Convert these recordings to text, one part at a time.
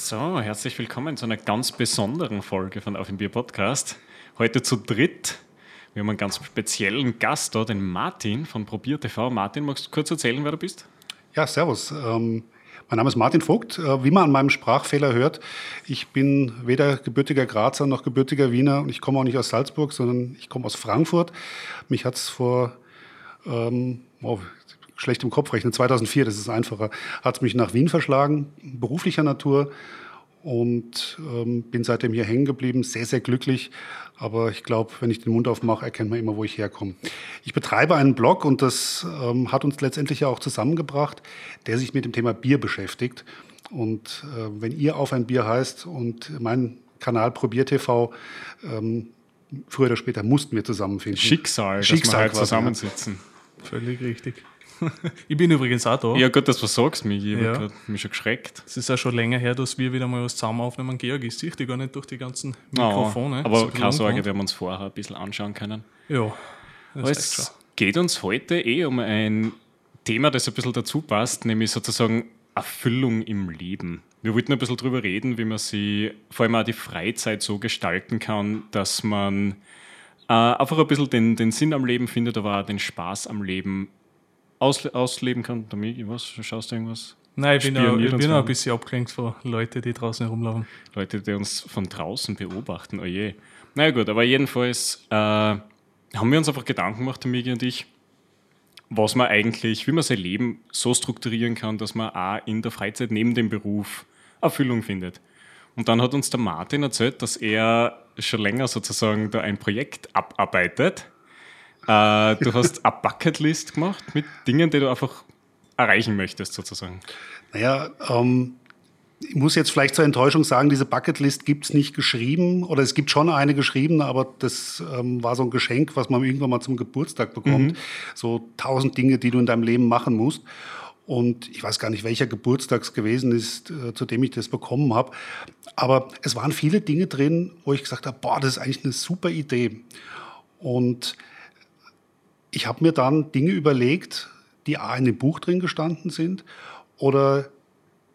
So, herzlich willkommen zu einer ganz besonderen Folge von Auf im Bier Podcast. Heute zu dritt. Wir haben einen ganz speziellen Gast da, den Martin von Probier.tv. Martin, magst du kurz erzählen, wer du bist? Ja, servus. Mein Name ist Martin Vogt. Wie man an meinem Sprachfehler hört, ich bin weder gebürtiger Grazer noch gebürtiger Wiener und ich komme auch nicht aus Salzburg, sondern ich komme aus Frankfurt. Mich hat es vor... schlecht im Kopf rechnen, 2004, das ist einfacher, hat es mich nach Wien verschlagen, beruflicher Natur, und bin seitdem hier hängen geblieben, sehr, sehr glücklich. Aber ich glaube, wenn ich den Mund aufmache, erkennt man immer, wo ich herkomme. Ich betreibe einen Blog und das hat uns letztendlich ja auch zusammengebracht, der sich mit dem Thema Bier beschäftigt. Und wenn ihr auf ein Bier heißt und mein Kanal Probier.tv, früher oder später mussten wir zusammenfinden. Schicksal, dass wir halt zusammensitzen. Ja. Völlig richtig. Ich bin übrigens auch da. Ja, gut, dass du sagst, Mickey. Ich habe mich schon geschreckt. Es ist ja schon länger her, dass wir wieder mal was zusammen aufnehmen. Georg, ich sehe dich gar nicht durch die ganzen Mikrofone. Aber so keine Sorge, wir haben uns vorher ein bisschen anschauen können. Ja, es geht uns heute um ein Thema, das ein bisschen dazu passt, nämlich sozusagen Erfüllung im Leben. Wir wollten ein bisschen drüber reden, wie man sie vor allem auch die Freizeit so gestalten kann, dass man einfach ein bisschen den Sinn am Leben findet, aber auch den Spaß am Leben ausleben kann. Was? Schaust du irgendwas? Nein, ich bin ein bisschen abgelenkt von Leuten, die draußen herumlaufen. Leute, die uns von draußen beobachten, oje. Naja gut, aber jedenfalls haben wir uns einfach Gedanken gemacht, der Migi und ich, was man eigentlich, wie man sein Leben so strukturieren kann, dass man auch in der Freizeit neben dem Beruf Erfüllung findet. Und dann hat uns der Martin erzählt, dass er schon länger sozusagen da ein Projekt abarbeitet. Du hast eine Bucketlist gemacht mit Dingen, die du einfach erreichen möchtest, sozusagen. Naja, ich muss jetzt vielleicht zur Enttäuschung sagen, diese Bucketlist gibt es nicht geschrieben, oder es gibt schon eine geschriebene, aber das war so ein Geschenk, was man irgendwann mal zum Geburtstag bekommt. Mhm. So 1000 Dinge, die du in deinem Leben machen musst. Und ich weiß gar nicht, welcher Geburtstag es gewesen ist, zu dem ich das bekommen habe. Aber es waren viele Dinge drin, wo ich gesagt habe, boah, das ist eigentlich eine super Idee. Und ich habe mir dann Dinge überlegt, die A in dem Buch drin gestanden sind oder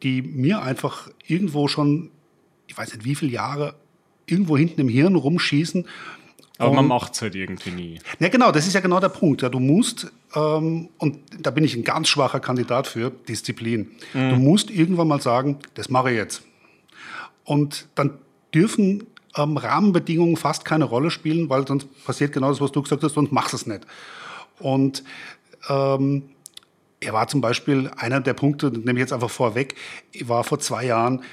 die mir einfach irgendwo schon, ich weiß nicht wie viele Jahre, irgendwo hinten im Hirn rumschießen. Aber man macht es halt irgendwie nie. Ja genau, das ist ja genau der Punkt. Ja, du musst, und da bin ich ein ganz schwacher Kandidat für, Disziplin. Mhm. Du musst irgendwann mal sagen, das mache ich jetzt. Und dann dürfen Rahmenbedingungen fast keine Rolle spielen, weil sonst passiert genau das, was du gesagt hast, sonst machst du es nicht. Und er war zum Beispiel einer der Punkte, nehme ich jetzt einfach vorweg, ich war vor 2 Jahren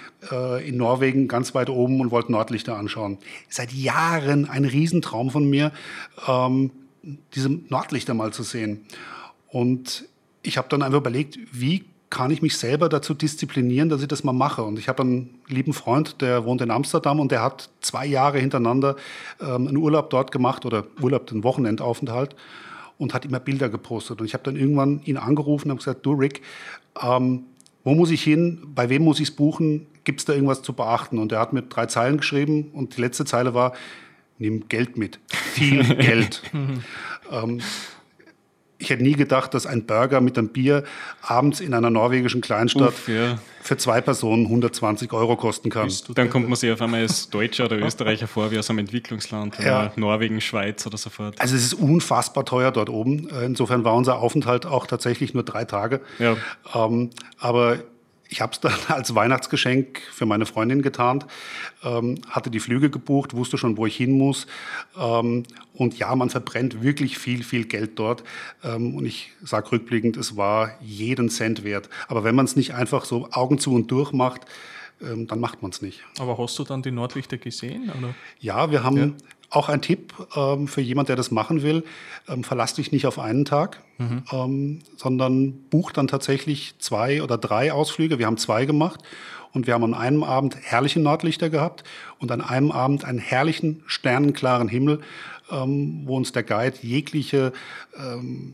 in Norwegen ganz weit oben und wollte Nordlichter anschauen. Seit Jahren ein Riesentraum von mir, diese Nordlichter mal zu sehen. Und ich habe dann einfach überlegt, wie kann ich mich selber dazu disziplinieren, dass ich das mal mache. Und ich habe einen lieben Freund, der wohnt in Amsterdam und der hat 2 Jahre hintereinander einen Urlaub dort gemacht oder den Wochenendaufenthalt und hat immer Bilder gepostet. Und ich habe dann irgendwann ihn angerufen und habe gesagt, du Rick, wo muss ich hin, bei wem muss ich es buchen, gibt es da irgendwas zu beachten? Und er hat mir 3 Zeilen geschrieben und die letzte Zeile war, nimm Geld mit, viel Geld. Ich hätte nie gedacht, dass ein Burger mit einem Bier abends in einer norwegischen Kleinstadt für 2 Personen 120 Euro kosten kann. Dann kommt man sich auf einmal als Deutscher oder Österreicher vor, wie aus einem Entwicklungsland, oder Norwegen, Schweiz oder so fort. Also es ist unfassbar teuer dort oben. Insofern war unser Aufenthalt auch tatsächlich nur 3 Tage. Ja. Aber ich habe es dann als Weihnachtsgeschenk für meine Freundin getarnt, hatte die Flüge gebucht, wusste schon, wo ich hin muss. Und ja, man verbrennt wirklich viel, viel Geld dort. Und ich sage rückblickend, es war jeden Cent wert. Aber wenn man es nicht einfach so Augen zu und durch macht, dann macht man es nicht. Aber hast du dann die Nordlichter gesehen? Oder? Ja, wir haben auch einen Tipp für jemanden, der das machen will. Verlass dich nicht auf einen Tag, sondern buch dann tatsächlich 2 oder 3 Ausflüge. Wir haben 2 gemacht und wir haben an einem Abend herrliche Nordlichter gehabt und an einem Abend einen herrlichen, sternenklaren Himmel, wo uns der Guide jegliche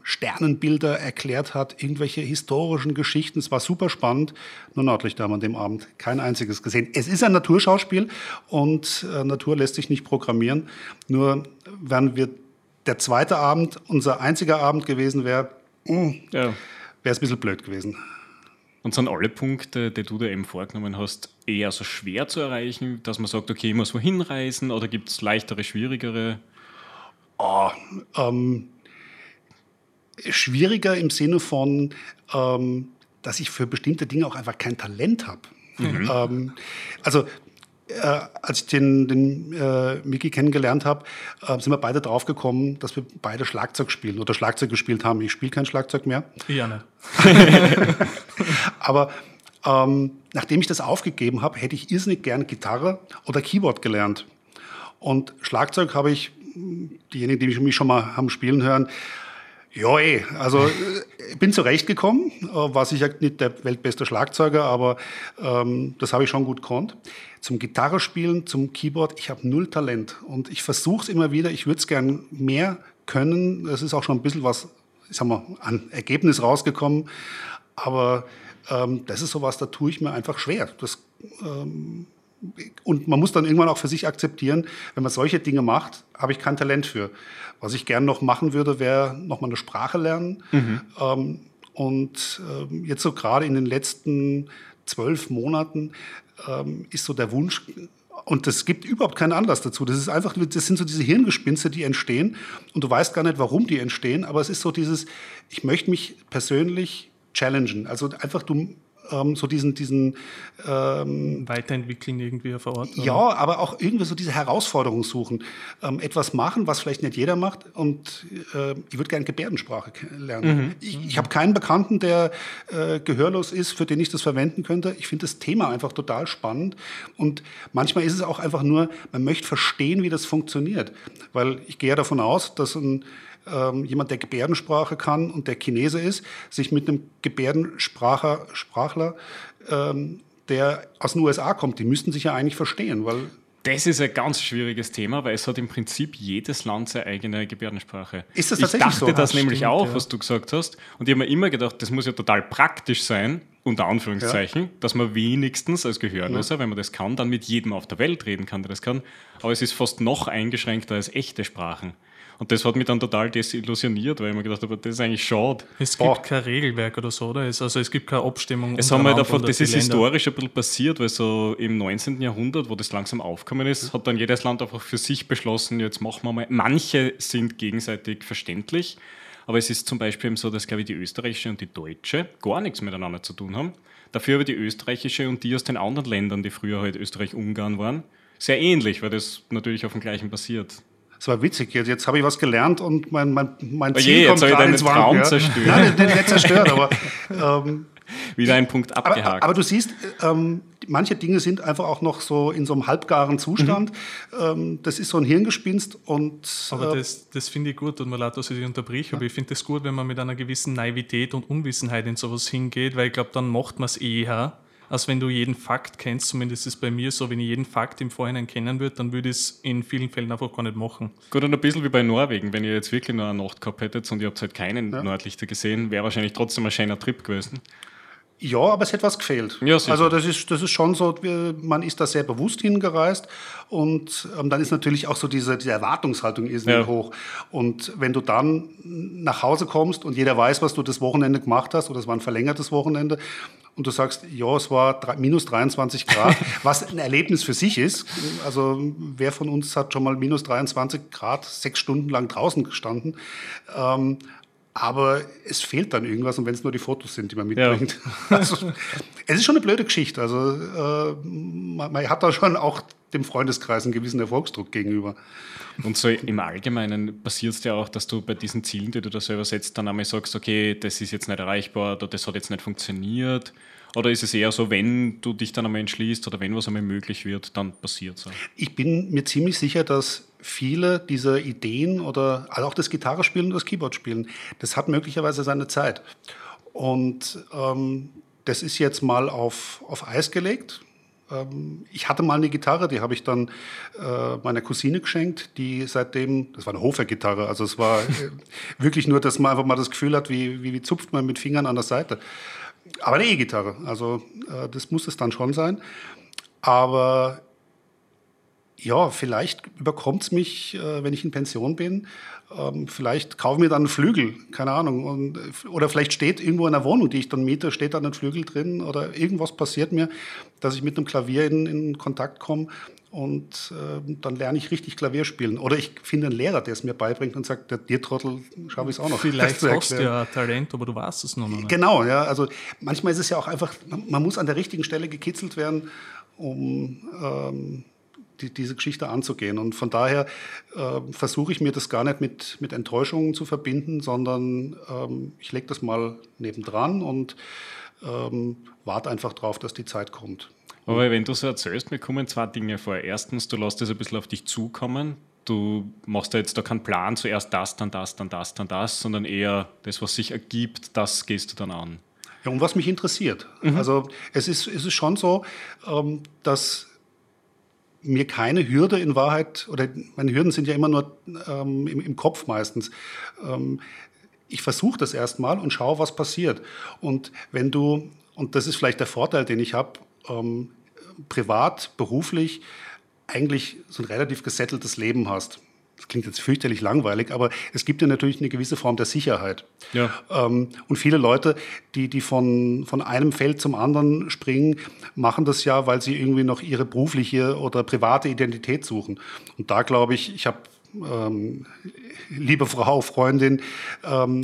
Sternenbilder erklärt hat, irgendwelche historischen Geschichten. Es war super spannend. Nur Nordlichter haben an dem Abend kein einziges gesehen. Es ist ein Naturschauspiel und Natur lässt sich nicht programmieren. Nur wenn der 2. Abend unser einziger Abend gewesen wäre, wäre es ein bisschen blöd gewesen. Und sind alle Punkte, die du dir eben vorgenommen hast, eher so schwer zu erreichen, dass man sagt, okay, ich muss wohin reisen, oder gibt es leichtere, schwierigere? Schwieriger im Sinne von, dass ich für bestimmte Dinge auch einfach kein Talent habe. Mhm. Als ich den Mickey kennengelernt habe, sind wir beide drauf gekommen, dass wir beide Schlagzeug spielen oder Schlagzeug gespielt haben. Ich spiele kein Schlagzeug mehr. Ja, ne. Aber nachdem ich das aufgegeben habe, hätte ich irrsinnig gern Gitarre oder Keyboard gelernt. Und Schlagzeug habe ich, diejenigen, die mich schon mal haben spielen hören, ich bin zurechtgekommen, war sicher nicht der weltbeste Schlagzeuger, aber das habe ich schon gut gekonnt. Zum Gitarrespielen, zum Keyboard, ich habe null Talent und ich versuche es immer wieder, ich würde es gern mehr können, es ist auch schon ein bisschen was, ich sag mal, an Ergebnis rausgekommen, aber das ist sowas, da tue ich mir einfach schwer. Und man muss dann irgendwann auch für sich akzeptieren, wenn man solche Dinge macht, habe ich kein Talent für. Was ich gerne noch machen würde, wäre nochmal eine Sprache lernen. Mhm. Jetzt so gerade in den letzten 12 Monaten ist so der Wunsch, und es gibt überhaupt keinen Anlass dazu. Das ist einfach, das sind so diese Hirngespinste, die entstehen. Und du weißt gar nicht, warum die entstehen. Aber es ist so dieses, ich möchte mich persönlich challengen. Also einfach so diesen Weiterentwickeln irgendwie auf Ort. Oder? Ja, aber auch irgendwie so diese Herausforderung suchen. Etwas machen, was vielleicht nicht jeder macht. Und ich würde gerne Gebärdensprache lernen. Mhm. Ich habe keinen Bekannten, der gehörlos ist, für den ich das verwenden könnte. Ich finde das Thema einfach total spannend. Und manchmal ist es auch einfach nur, man möchte verstehen, wie das funktioniert. Weil ich gehe ja davon aus, dass jemand, der Gebärdensprache kann und der Chinese ist, sich mit einem Gebärdensprachler, der aus den USA kommt, die müssten sich ja eigentlich verstehen. Weil das ist ein ganz schwieriges Thema, weil es hat im Prinzip jedes Land seine eigene Gebärdensprache. Ist das tatsächlich so? Ich dachte das nämlich auch, was du gesagt hast. Und ich habe mir immer gedacht, das muss ja total praktisch sein, unter Anführungszeichen, dass man wenigstens als Gehörloser, wenn man das kann, dann mit jedem auf der Welt reden kann, der das kann. Aber es ist fast noch eingeschränkter als echte Sprachen. Und das hat mich dann total desillusioniert, weil ich mir gedacht habe, das ist eigentlich schade. Es gibt kein Regelwerk oder so, oder? Also es gibt keine Abstimmung. Es haben wir davon, das ist historisch ein bisschen passiert, weil so im 19. Jahrhundert, wo das langsam aufgekommen ist, hat dann jedes Land einfach für sich beschlossen, jetzt machen wir mal. Manche sind gegenseitig verständlich, aber es ist zum Beispiel eben so, dass, glaube ich, die österreichische und die deutsche gar nichts miteinander zu tun haben. Dafür aber die österreichische und die aus den anderen Ländern, die früher halt Österreich-Ungarn waren, sehr ähnlich, weil das natürlich auf dem gleichen basiert. Das war witzig. Jetzt habe ich was gelernt und mein Ziel kommt gerade ins Wanken. Nein, den nicht zerstört, aber... wieder ein Punkt abgehakt. Aber du siehst, manche Dinge sind einfach auch noch so in so einem halbgaren Zustand. Mhm. Das ist so ein Hirngespinst. Aber das finde ich gut. Tut mir leid, dass ich dich unterbreche. Ja. Aber ich finde es gut, wenn man mit einer gewissen Naivität und Unwissenheit in sowas hingeht, weil ich glaube, dann macht man es eher, als wenn du jeden Fakt kennst. Zumindest ist es bei mir so, wenn ich jeden Fakt im Vorhinein kennen würde, dann würde ich es in vielen Fällen einfach gar nicht machen. Gut, und ein bisschen wie bei Norwegen, wenn ihr jetzt wirklich nur eine Nacht gehabt hättet und ihr habt halt keinen Nordlichter gesehen, wäre wahrscheinlich trotzdem ein schöner Trip gewesen. Ja, aber es hätte was gefehlt. Ja, also das ist schon so, man ist da sehr bewusst hingereist und dann ist natürlich auch so diese Erwartungshaltung ist nicht hoch. Und wenn du dann nach Hause kommst und jeder weiß, was du das Wochenende gemacht hast, oder es war ein verlängertes Wochenende, und du sagst, ja, es war minus 23 Grad, was ein Erlebnis für sich ist. Also wer von uns hat schon mal minus 23 Grad 6 Stunden lang draußen gestanden? Aber es fehlt dann irgendwas, und wenn es nur die Fotos sind, die man mitbringt. Ja. Also, es ist schon eine blöde Geschichte. Also man hat da schon auch dem Freundeskreis einen gewissen Erfolgsdruck gegenüber. Und so im Allgemeinen passiert es ja auch, dass du bei diesen Zielen, die du da selber setzt, dann einmal sagst, okay, das ist jetzt nicht erreichbar oder das hat jetzt nicht funktioniert. Oder ist es eher so, wenn du dich dann einmal entschließt oder wenn was einmal möglich wird, dann passiert es? Ich bin mir ziemlich sicher, dass viele dieser Ideen oder also auch das Gitarrespielen und das Keyboardspielen, das hat möglicherweise seine Zeit. Und das ist jetzt mal auf Eis gelegt. Ich hatte mal eine Gitarre, die habe ich dann meiner Cousine geschenkt, die seitdem, das war eine Hofe-Gitarre, also es war wirklich nur, dass man einfach mal das Gefühl hat, wie zupft man mit Fingern an der Seite. Aber eine E-Gitarre, also das muss es dann schon sein. Aber Ja, vielleicht überkommt es mich, wenn ich in Pension bin. Vielleicht kaufe ich mir dann einen Flügel, keine Ahnung. Oder vielleicht steht irgendwo in einer Wohnung, die ich dann miete, steht dann ein Flügel drin. Oder irgendwas passiert mir, dass ich mit einem Klavier in Kontakt komme. Und dann lerne ich richtig Klavier spielen. Oder ich finde einen Lehrer, der es mir beibringt und sagt, der Dirtrottel, schaffe ich es auch noch. Vielleicht hast du ja Talent, aber du weißt es noch nicht. Genau, ja. Also manchmal ist es ja auch einfach, man muss an der richtigen Stelle gekitzelt werden, um diese Geschichte anzugehen. Und von daher versuche ich mir das gar nicht mit Enttäuschungen zu verbinden, sondern ich lege das mal nebendran und warte einfach drauf, dass die Zeit kommt. Aber wenn du so erzählst, mir kommen zwei Dinge vor. Erstens, du lässt es ein bisschen auf dich zukommen. Du machst da jetzt da keinen Plan, zuerst das, dann das, dann das, dann das, sondern eher das, was sich ergibt, das gehst du dann an. Ja, und was mich interessiert. Mhm. Also es ist schon so, dass mir keine Hürde in Wahrheit, oder meine Hürden sind ja immer nur im Kopf meistens. Ich versuche das erstmal und schaue, was passiert. Und wenn du, und das ist vielleicht der Vorteil, den ich habe, privat, beruflich eigentlich so ein relativ gesätteltes Leben hast. Das klingt jetzt fürchterlich langweilig, aber es gibt ja natürlich eine gewisse Form der Sicherheit. Ja. Und viele Leute, die von einem Feld zum anderen springen, machen das ja, weil sie irgendwie noch ihre berufliche oder private Identität suchen. Und da glaube ich habe liebe Frau, Freundin,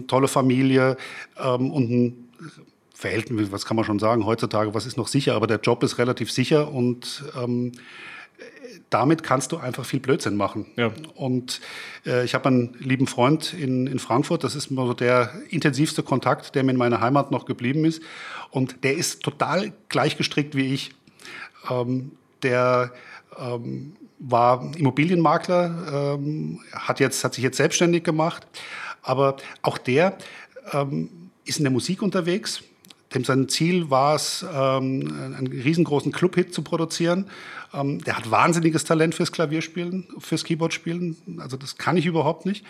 tolle Familie und ein Verhältnis, was kann man schon sagen heutzutage, was ist noch sicher, aber der Job ist relativ sicher und damit kannst du einfach viel Blödsinn machen. Ja. Und ich habe einen lieben Freund in Frankfurt, das ist immer so der intensivste Kontakt, der mir in meiner Heimat noch geblieben ist und der ist total gleichgestrickt wie ich. Der war Immobilienmakler, hat sich jetzt selbstständig gemacht, aber auch der ist in der Musik unterwegs. Sein Ziel war es, einen riesengroßen Club-Hit zu produzieren. Der hat wahnsinniges Talent fürs Klavierspielen, fürs Keyboardspielen. Also das kann ich überhaupt nicht.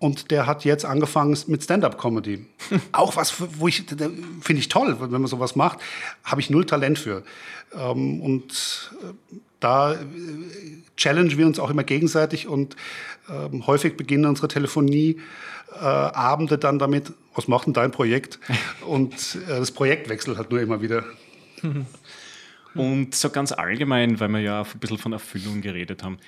Und der hat jetzt angefangen mit Stand-Up-Comedy. Auch was, finde ich toll, wenn man sowas macht, habe ich null Talent für. Und da challengen wir uns auch immer gegenseitig und häufig beginnen unsere Telefonieabende dann damit, was macht denn dein Projekt? Und das Projekt wechselt halt nur immer wieder. Und so ganz allgemein, weil wir ja ein bisschen von Erfüllung geredet haben,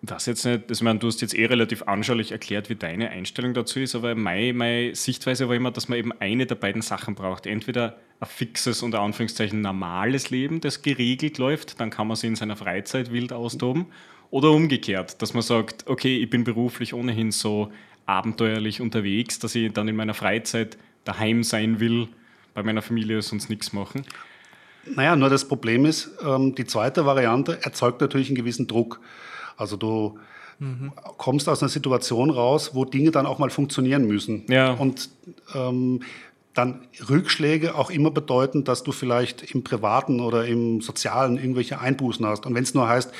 das jetzt nicht, ich meine, du hast jetzt relativ anschaulich erklärt, wie deine Einstellung dazu ist, aber meine Sichtweise war immer, dass man eben eine der beiden Sachen braucht. Entweder ein fixes, unter Anführungszeichen, normales Leben, das geregelt läuft, dann kann man sich in seiner Freizeit wild austoben, oder umgekehrt, dass man sagt, okay, ich bin beruflich ohnehin so abenteuerlich unterwegs, dass ich dann in meiner Freizeit daheim sein will, bei meiner Familie sonst nichts machen. Naja, nur das Problem ist, die zweite Variante erzeugt natürlich einen gewissen Druck. Also du kommst aus einer Situation raus, wo Dinge dann auch mal funktionieren müssen. Ja. Und dann Rückschläge auch immer bedeuten, dass du vielleicht im Privaten oder im Sozialen irgendwelche Einbußen hast. Und wenn es nur heißt,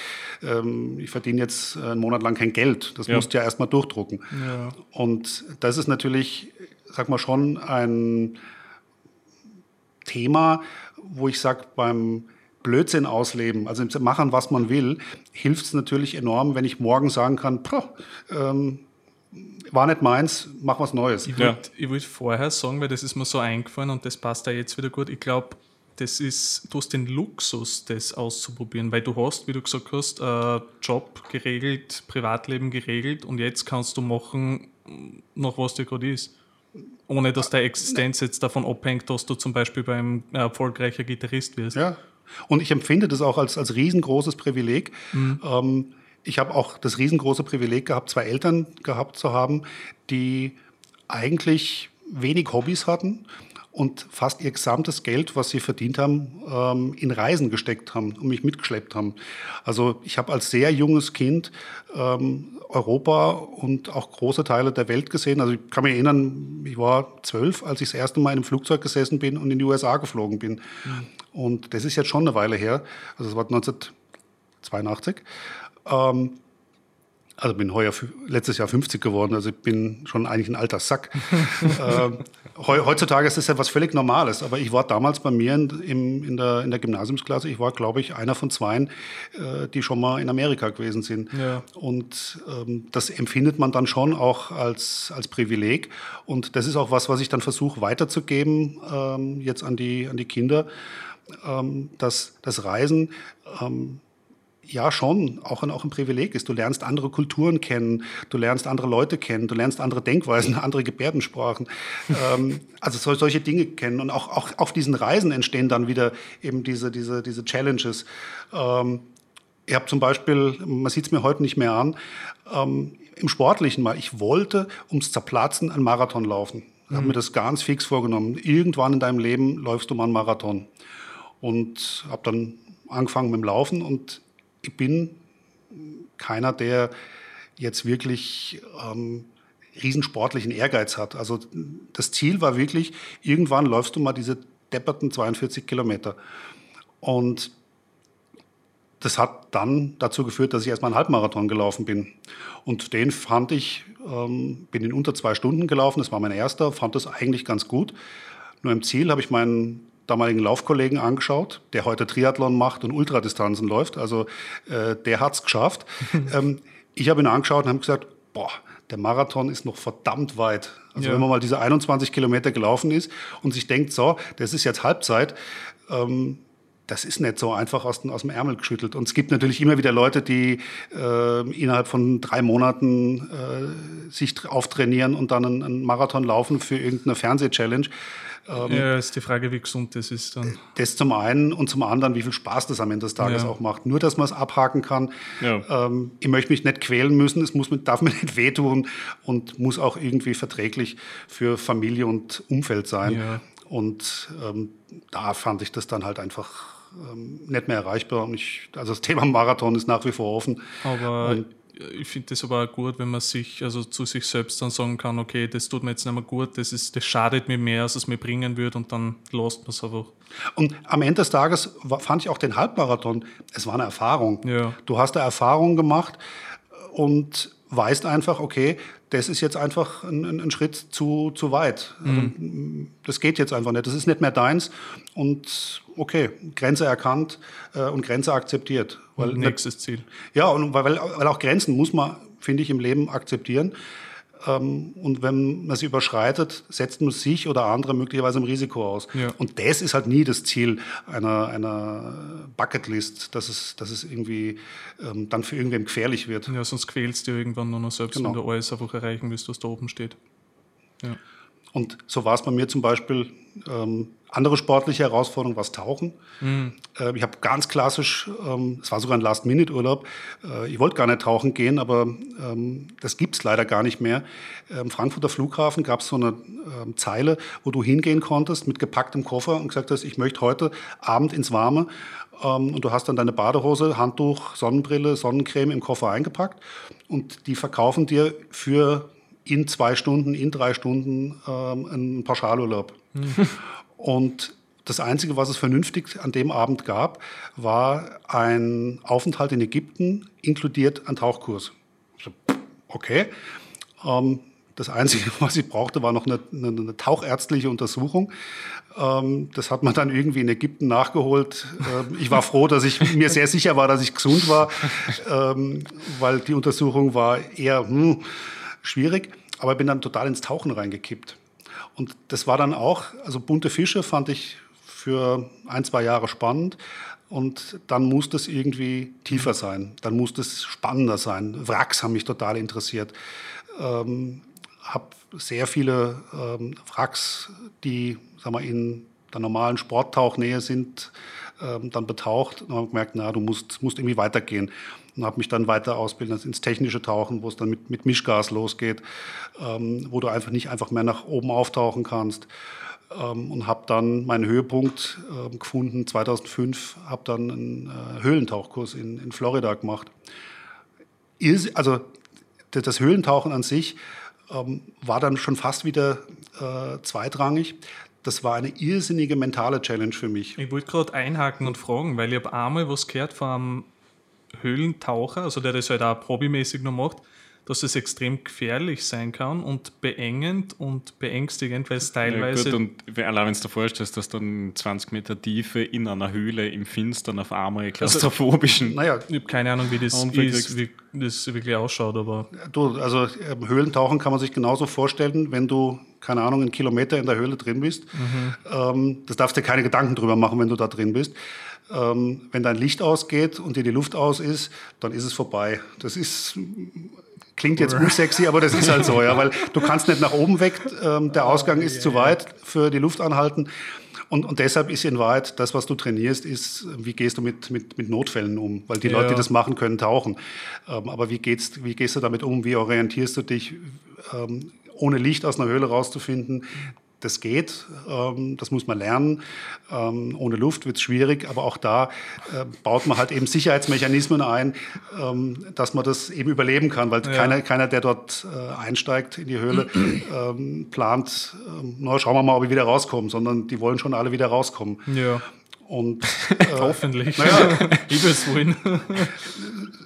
ich verdiene jetzt einen Monat lang kein Geld, das musst du ja erstmal durchdrucken. Ja. Und das ist natürlich, sag mal, schon ein Thema, wo ich sage, beim Blödsinn ausleben, also machen, was man will, hilft es natürlich enorm, wenn ich morgen sagen kann, war nicht meins, mach was Neues. Ich wollte vorher sagen, weil das ist mir so eingefallen und das passt da jetzt wieder gut. Ich glaube, das ist, du hast den Luxus, das auszuprobieren, weil du hast, wie du gesagt hast, Job geregelt, Privatleben geregelt und jetzt kannst du machen, nach was dir gerade ist. Ohne dass deine Existenz jetzt davon abhängt, dass du zum Beispiel beim erfolgreicher Gitarrist wirst. Ja, und ich empfinde das auch als riesengroßes Privileg. Mhm. Ich habe auch das riesengroße Privileg gehabt, zwei Eltern gehabt zu haben, die eigentlich wenig Hobbys hatten und fast ihr gesamtes Geld, was sie verdient haben, in Reisen gesteckt haben und mich mitgeschleppt haben. Also ich habe als sehr junges Kind Europa und auch große Teile der Welt gesehen. Also ich kann mich erinnern, ich war 12, als ich das erste Mal in einem Flugzeug gesessen bin und in die USA geflogen bin. Ja. Und das ist jetzt schon eine Weile her. Also das war 1982. Also bin letztes Jahr 50 geworden, also ich bin schon eigentlich ein alter Sack. Heutzutage ist das ja was völlig Normales, aber ich war damals bei mir in der Gymnasiumsklasse, ich war, glaube ich, einer von zweien, die schon mal in Amerika gewesen sind. Ja. Und das empfindet man dann schon auch als Privileg. Und das ist auch was ich dann versuche weiterzugeben, jetzt an die Kinder, dass das Reisen ja schon auch ein Privileg ist. Du lernst andere Kulturen kennen, du lernst andere Leute kennen, du lernst andere Denkweisen, andere Gebärdensprachen, also solche Dinge kennen. Und auch auf diesen Reisen entstehen dann wieder eben diese Challenges. Ich habe zum Beispiel, man sieht es mir heute nicht mehr an, im Sportlichen mal, ich wollte ums Zerplatzen einen Marathon laufen. Ich habe mir das ganz fix vorgenommen. Irgendwann in deinem Leben läufst du mal einen Marathon. Und habe dann angefangen mit dem Laufen und ich bin keiner, der jetzt wirklich riesensportlichen Ehrgeiz hat. Also das Ziel war wirklich, irgendwann läufst du mal diese depperten 42 Kilometer. Und das hat dann dazu geführt, dass ich erstmal einen Halbmarathon gelaufen bin. Und den fand ich, bin in unter 2 Stunden gelaufen, das war mein erster, fand das eigentlich ganz gut. Nur im Ziel habe ich meinen damaligen Laufkollegen angeschaut, der heute Triathlon macht und Ultradistanzen läuft. Also der hat es geschafft. Ich habe ihn angeschaut und habe gesagt, boah, der Marathon ist noch verdammt weit. Also ja. Wenn man mal diese 21 Kilometer gelaufen ist und sich denkt, so, das ist jetzt Halbzeit, das ist nicht so einfach aus dem Ärmel geschüttelt. Und es gibt natürlich immer wieder Leute, die innerhalb von 3 Monaten sich auftrainieren und dann einen Marathon laufen für irgendeine Fernseh-Challenge. Ja, ist die Frage, wie gesund das ist dann. Das zum einen und zum anderen, wie viel Spaß das am Ende des Tages auch macht. Nur, dass man es abhaken kann. Ja. Ich möchte mich nicht quälen müssen, darf mir nicht wehtun und muss auch irgendwie verträglich für Familie und Umfeld sein. Ja. Und da fand ich das dann halt einfach nicht mehr erreichbar. Und also das Thema Marathon ist nach wie vor offen. Aber ich finde das aber auch gut, wenn man sich also zu sich selbst dann sagen kann, okay, das tut mir jetzt nicht mehr gut, das schadet mir mehr, als es mir bringen würde, und dann lässt man es einfach. Und am Ende des Tages fand ich auch den Halbmarathon, es war eine Erfahrung. Ja. Du hast eine Erfahrung gemacht und weißt einfach, okay, das ist jetzt einfach ein Schritt zu weit. Mhm. Also, das geht jetzt einfach nicht, das ist nicht mehr deins. Und okay, Grenze erkannt und Grenze akzeptiert. Weil nächstes Ziel. Ja, und weil auch Grenzen muss man, finde ich, im Leben akzeptieren. Und wenn man sie überschreitet, setzt man sich oder andere möglicherweise im Risiko aus. Ja. Und das ist halt nie das Ziel einer Bucketlist, dass es irgendwie dann für irgendwem gefährlich wird. Ja, sonst quälst du irgendwann nur noch selbst, wenn du alles einfach erreichen willst, was da oben steht. Ja. Und so war es bei mir zum Beispiel. Andere sportliche Herausforderung war das Tauchen. Mhm. Ich habe ganz klassisch, es war sogar ein Last-Minute-Urlaub, ich wollte gar nicht tauchen gehen, aber das gibt es leider gar nicht mehr. Im Frankfurter Flughafen gab es so eine Zeile, wo du hingehen konntest mit gepacktem Koffer und gesagt hast, ich möchte heute Abend ins Warme. Und du hast dann deine Badehose, Handtuch, Sonnenbrille, Sonnencreme im Koffer eingepackt. Und die verkaufen dir für in 2 Stunden, in 3 Stunden einen Pauschalurlaub. Mhm. Und das Einzige, was es vernünftig an dem Abend gab, war ein Aufenthalt in Ägypten, inkludiert ein Tauchkurs. Okay. Das Einzige, was ich brauchte, war noch eine tauchärztliche Untersuchung. Das hat man dann irgendwie in Ägypten nachgeholt. Ich war froh, dass ich mir sehr sicher war, dass ich gesund war, weil die Untersuchung war eher schwierig. Aber ich bin dann total ins Tauchen reingekippt. Und das war dann auch, also bunte Fische fand ich für 1-2 Jahre spannend. Und dann musste es irgendwie tiefer sein. Dann musste es spannender sein. Wracks haben mich total interessiert. Habe sehr viele Wracks, die sagen wir, in der normalen Sporttauchnähe sind, dann betaucht. Und habe gemerkt, na, du musst irgendwie weitergehen. Und habe mich dann weiter ausbilden ins technische Tauchen, wo es dann mit Mischgas losgeht, wo du nicht einfach mehr nach oben auftauchen kannst. Und habe dann meinen Höhepunkt gefunden, 2005, habe dann einen Höhlentauchkurs in Florida gemacht. Also das Höhlentauchen an sich war dann schon fast wieder zweitrangig. Das war eine irrsinnige mentale Challenge für mich. Ich wollte gerade einhaken und fragen, weil ich habe einmal was gehört von einem Höhlentaucher, also der das halt auch hobbymäßig noch macht, dass es extrem gefährlich sein kann und beengend und beängstigend, weil es teilweise... Ja, gut, und allein wenn du dir vorstellst, dass dann 20 Meter Tiefe in einer Höhle im Finstern auf einmal klaustrophobischen... Also, naja, ich habe keine Ahnung, wie das ist, wie das wirklich ausschaut, aber... Du, also Höhlentauchen kann man sich genauso vorstellen, wenn du, keine Ahnung, einen Kilometer in der Höhle drin bist. Mhm. Das darfst dir keine Gedanken drüber machen, wenn du da drin bist. Wenn dein Licht ausgeht und dir die Luft aus ist, dann ist es vorbei. Das ist... Klingt jetzt unsexy, aber das ist halt so, ja, weil du kannst nicht nach oben weg, der Ausgang ist zu weit für die Luft anhalten und deshalb ist in Wahrheit das, was du trainierst, ist, wie gehst du mit Notfällen um, weil die Leute, die das machen, können tauchen, aber wie gehst du damit um, wie orientierst du dich, ohne Licht aus einer Höhle rauszufinden? Das geht, das muss man lernen. Ohne Luft wird es schwierig, aber auch da baut man halt eben Sicherheitsmechanismen ein, dass man das eben überleben kann, weil keiner, der dort einsteigt in die Höhle, plant, na, schauen wir mal, ob ich wieder rauskomme, sondern die wollen schon alle wieder rauskommen. Ja. Und, hoffentlich. Naja, ich will es wohin.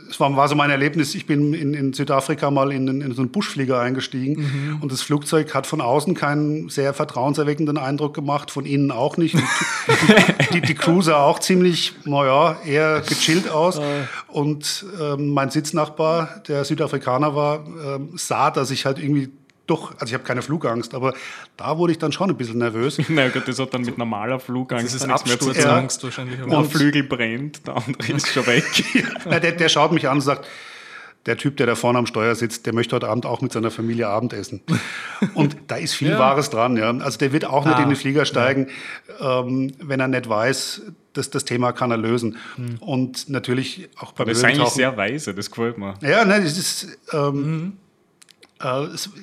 Das war so mein Erlebnis. Ich bin in Südafrika mal in so einen Buschflieger eingestiegen, und das Flugzeug hat von außen keinen sehr vertrauenserweckenden Eindruck gemacht, von innen auch nicht. Die Crew sah auch ziemlich, naja, eher gechillt aus. Und mein Sitznachbar, der Südafrikaner war, sah, dass ich halt irgendwie doch, also ich habe keine Flugangst, aber da wurde ich dann schon ein bisschen nervös. Na Gott, das hat dann mit normaler Flugangst das ist Absturzangst wahrscheinlich. Und Flügel brennt, der andere ist schon weg. Ja, der schaut mich an und sagt, der Typ, der da vorne am Steuer sitzt, der möchte heute Abend auch mit seiner Familie Abendessen. Und da ist viel Wahres dran. Ja. Also der wird auch nicht in den Flieger steigen, wenn er nicht weiß, dass das Thema kann er lösen. Und natürlich auch beim Höhlentauchen. Das ist eigentlich sehr weise, das gefällt mir. Ja, nein, das ist...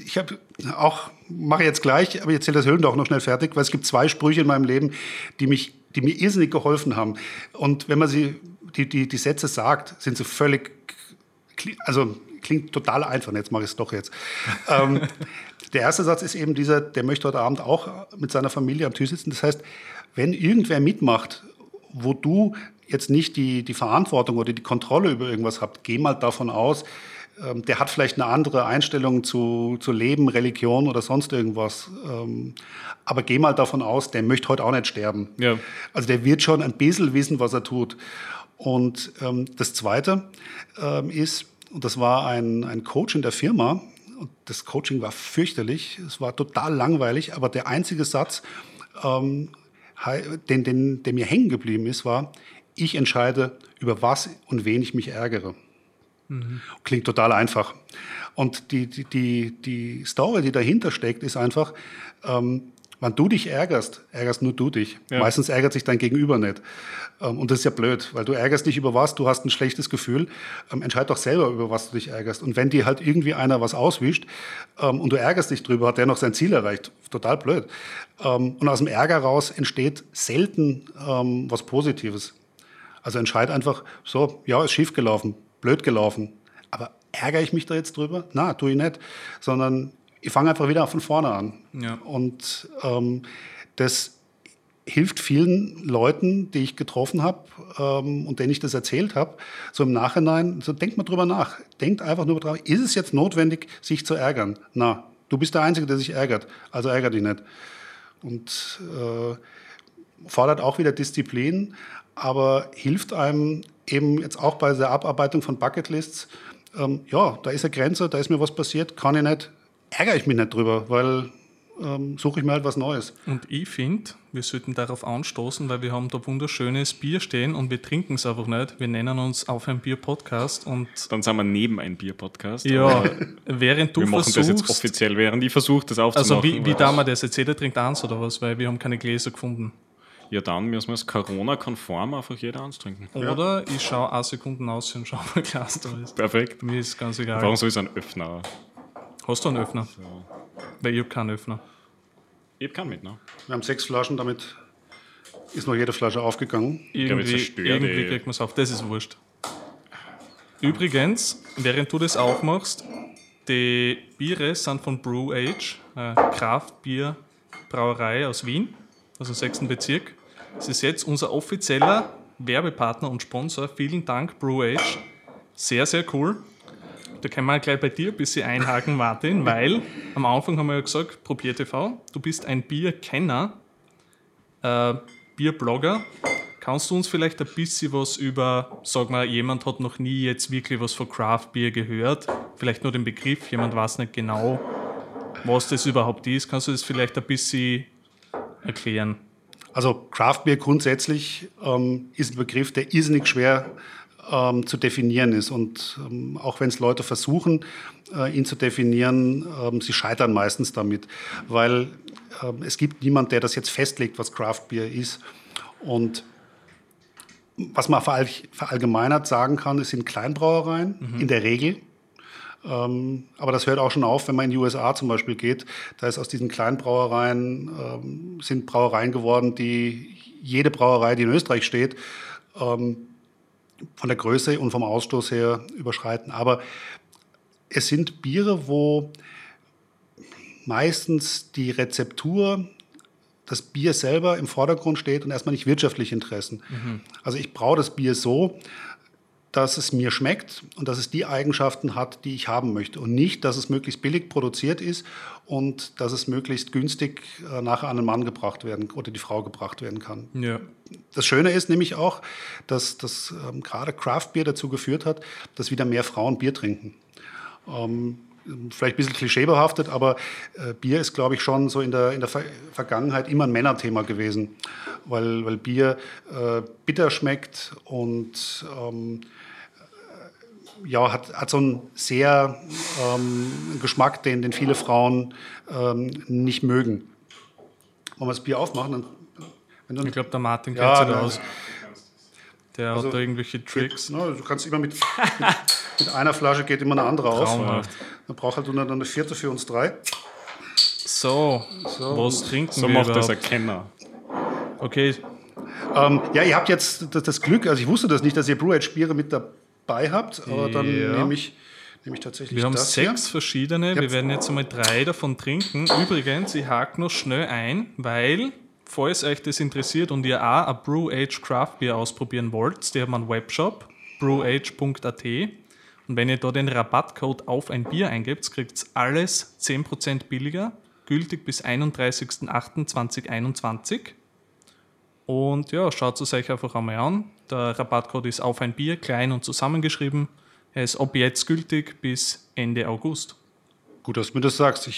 ich habe auch, mache jetzt gleich, aber ich erzähle das Höhlentauchen noch schnell fertig, weil es gibt zwei Sprüche in meinem Leben, die mir irrsinnig geholfen haben. Und wenn man die Sätze sagt, sind sie völlig, also klingt total einfach, jetzt mache ich es doch jetzt. Der erste Satz ist eben dieser, der möchte heute Abend auch mit seiner Familie am Tisch sitzen. Das heißt, wenn irgendwer mitmacht, wo du jetzt nicht die Verantwortung oder die Kontrolle über irgendwas habt, geh mal davon aus, der hat vielleicht eine andere Einstellung zu Leben, Religion oder sonst irgendwas. Aber geh mal davon aus, der möchte heute auch nicht sterben. Ja. Also der wird schon ein bisschen wissen, was er tut. Und das Zweite ist, und das war ein Coach in der Firma, und das Coaching war fürchterlich, es war total langweilig, aber der einzige Satz, der mir hängen geblieben ist, war, ich entscheide, über was und wen ich mich ärgere. Klingt total einfach. Und die Story, die dahinter steckt, ist einfach, wenn du dich ärgerst, ärgerst nur du dich. Ja. Meistens ärgert sich dein Gegenüber nicht. Und das ist ja blöd, weil du ärgerst dich über was, du hast ein schlechtes Gefühl. Entscheid doch selber, über was du dich ärgerst. Und wenn dir halt irgendwie einer was auswischt und du ärgerst dich drüber, hat der noch sein Ziel erreicht. Total blöd. Und aus dem Ärger raus entsteht selten was Positives. Also entscheid einfach, so, ja, ist schief gelaufen. Blöd gelaufen. Aber ärgere ich mich da jetzt drüber? Na, tue ich nicht. Sondern ich fange einfach wieder von vorne an. Ja. Und das hilft vielen Leuten, die ich getroffen habe und denen ich das erzählt habe, so im Nachhinein, so denkt mal drüber nach. Denkt einfach nur drüber, ist es jetzt notwendig, sich zu ärgern? Na, du bist der Einzige, der sich ärgert. Also ärgere dich nicht. Und fordert auch wieder Disziplin, aber hilft einem eben jetzt auch bei der Abarbeitung von Bucketlists, ja, da ist eine Grenze, da ist mir was passiert, kann ich nicht, ärgere ich mich nicht drüber, weil suche ich mir halt was Neues. Und ich finde, wir sollten darauf anstoßen, weil wir haben da wunderschönes Bier stehen und wir trinken es einfach nicht. Wir nennen uns Auf ein Bier Podcast und... Dann sind wir neben ein Bier Podcast. Ja, während du versuchst... Wir machen das jetzt offiziell, während ich versuche, das aufzumachen. Also wie darf man das jetzt? Jeder trinkt eins oder was? Weil wir haben keine Gläser gefunden. Ja, dann müssen wir es Corona-konform einfach jeder antrinken. Oder ich schaue 1 Sekunde aus und schaue, ob ein Glas da ist. Perfekt. Mir ist ganz egal. Warum soll ich einen Öffner? Hast du einen Öffner? So. Weil ich habe keinen Öffner. Ich habe keinen mit, ne? Wir haben 6 Flaschen, damit ist noch jede Flasche aufgegangen. Irgendwie kriegt man es auf. Das ist wurscht. Übrigens, während du das aufmachst, die Biere sind von Brew Age, Kraftbierbrauerei aus Wien, aus dem 6. Bezirk. Das ist jetzt unser offizieller Werbepartner und Sponsor. Vielen Dank, Brew Age. Sehr, sehr cool. Da können wir gleich bei dir ein bisschen einhaken, Martin, weil am Anfang haben wir ja gesagt, Probier.tv, du bist ein Bierkenner, Bierblogger. Kannst du uns vielleicht ein bisschen was über, sag mal, jemand hat noch nie jetzt wirklich was von Craft Beer gehört, vielleicht nur den Begriff, jemand weiß nicht genau, was das überhaupt ist. Kannst du das vielleicht ein bisschen erklären? Also Craft Beer grundsätzlich ist ein Begriff, der irrsinnig schwer zu definieren ist. Und auch wenn es Leute versuchen, ihn zu definieren, sie scheitern meistens damit, weil es gibt niemanden, der das jetzt festlegt, was Craft Beer ist. Und was man verallgemeinert sagen kann, es sind Kleinbrauereien, in der Regel. Aber das hört auch schon auf, wenn man in die USA zum Beispiel geht. Da ist aus diesen Kleinbrauereien, sind Brauereien geworden, die jede Brauerei, die in Österreich steht, von der Größe und vom Ausstoß her überschreiten. Aber es sind Biere, wo meistens die Rezeptur, das Bier selber im Vordergrund steht und erstmal nicht wirtschaftliche Interessen. Also ich braue das Bier so, dass es mir schmeckt und dass es die Eigenschaften hat, die ich haben möchte. Und nicht, dass es möglichst billig produziert ist und dass es möglichst günstig nachher an den Mann gebracht werden oder die Frau gebracht werden kann. Ja. Das Schöne ist nämlich auch, dass das gerade Craft Beer dazu geführt hat, dass wieder mehr Frauen Bier trinken. Vielleicht ein bisschen klischeebehaftet, aber Bier ist, glaube ich, schon so in der Vergangenheit immer ein Männerthema gewesen, weil Bier bitter schmeckt und hat so einen sehr Geschmack, den viele Frauen nicht mögen. Wollen wir das Bier aufmachen? Ich glaube, der Martin kennt sich da aus. Der hat da irgendwelche Tricks. Du kannst immer mit einer Flasche geht immer eine andere aus. Man braucht halt dann eine vierte für uns drei. So. Was trinken wir überhaupt? So macht das ein Kenner. Okay. Ihr habt jetzt das Glück, also ich wusste das nicht, dass ihr Brew Age Biere mit dabei habt, aber dann nehme ich tatsächlich das. Wir haben 6 verschiedene, wir werden jetzt einmal 3 davon trinken. Übrigens, ich hake noch schnell ein, weil... Falls euch das interessiert und ihr auch ein Brew Age Craft Beer ausprobieren wollt, die haben einen Webshop, brewage.at. Und wenn ihr da den Rabattcode auf ein Bier eingebt, kriegt ihr alles 10% billiger, gültig bis 31.08.2021. Und ja, schaut es euch einfach einmal an. Der Rabattcode ist auf ein Bier, klein und zusammengeschrieben. Er ist ab jetzt gültig bis Ende August. Gut, dass du mir das sagst.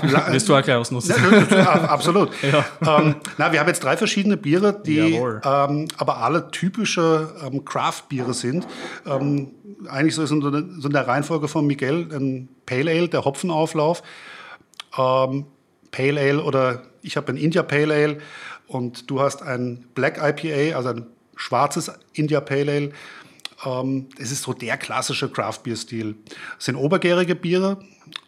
Willst du auch gleich ausnutzen? Absolut. Ja. Wir haben jetzt 3 verschiedene Biere, die aber alle typische Craft-Biere sind. Eigentlich so ist in der Reihenfolge von Miguel ein Pale Ale, der Hopfenauflauf. Pale Ale oder ich habe ein India Pale Ale und du hast ein Black IPA, also ein schwarzes India Pale Ale. Es ist so der klassische Craft-Bier-Stil. Es sind obergärige Biere,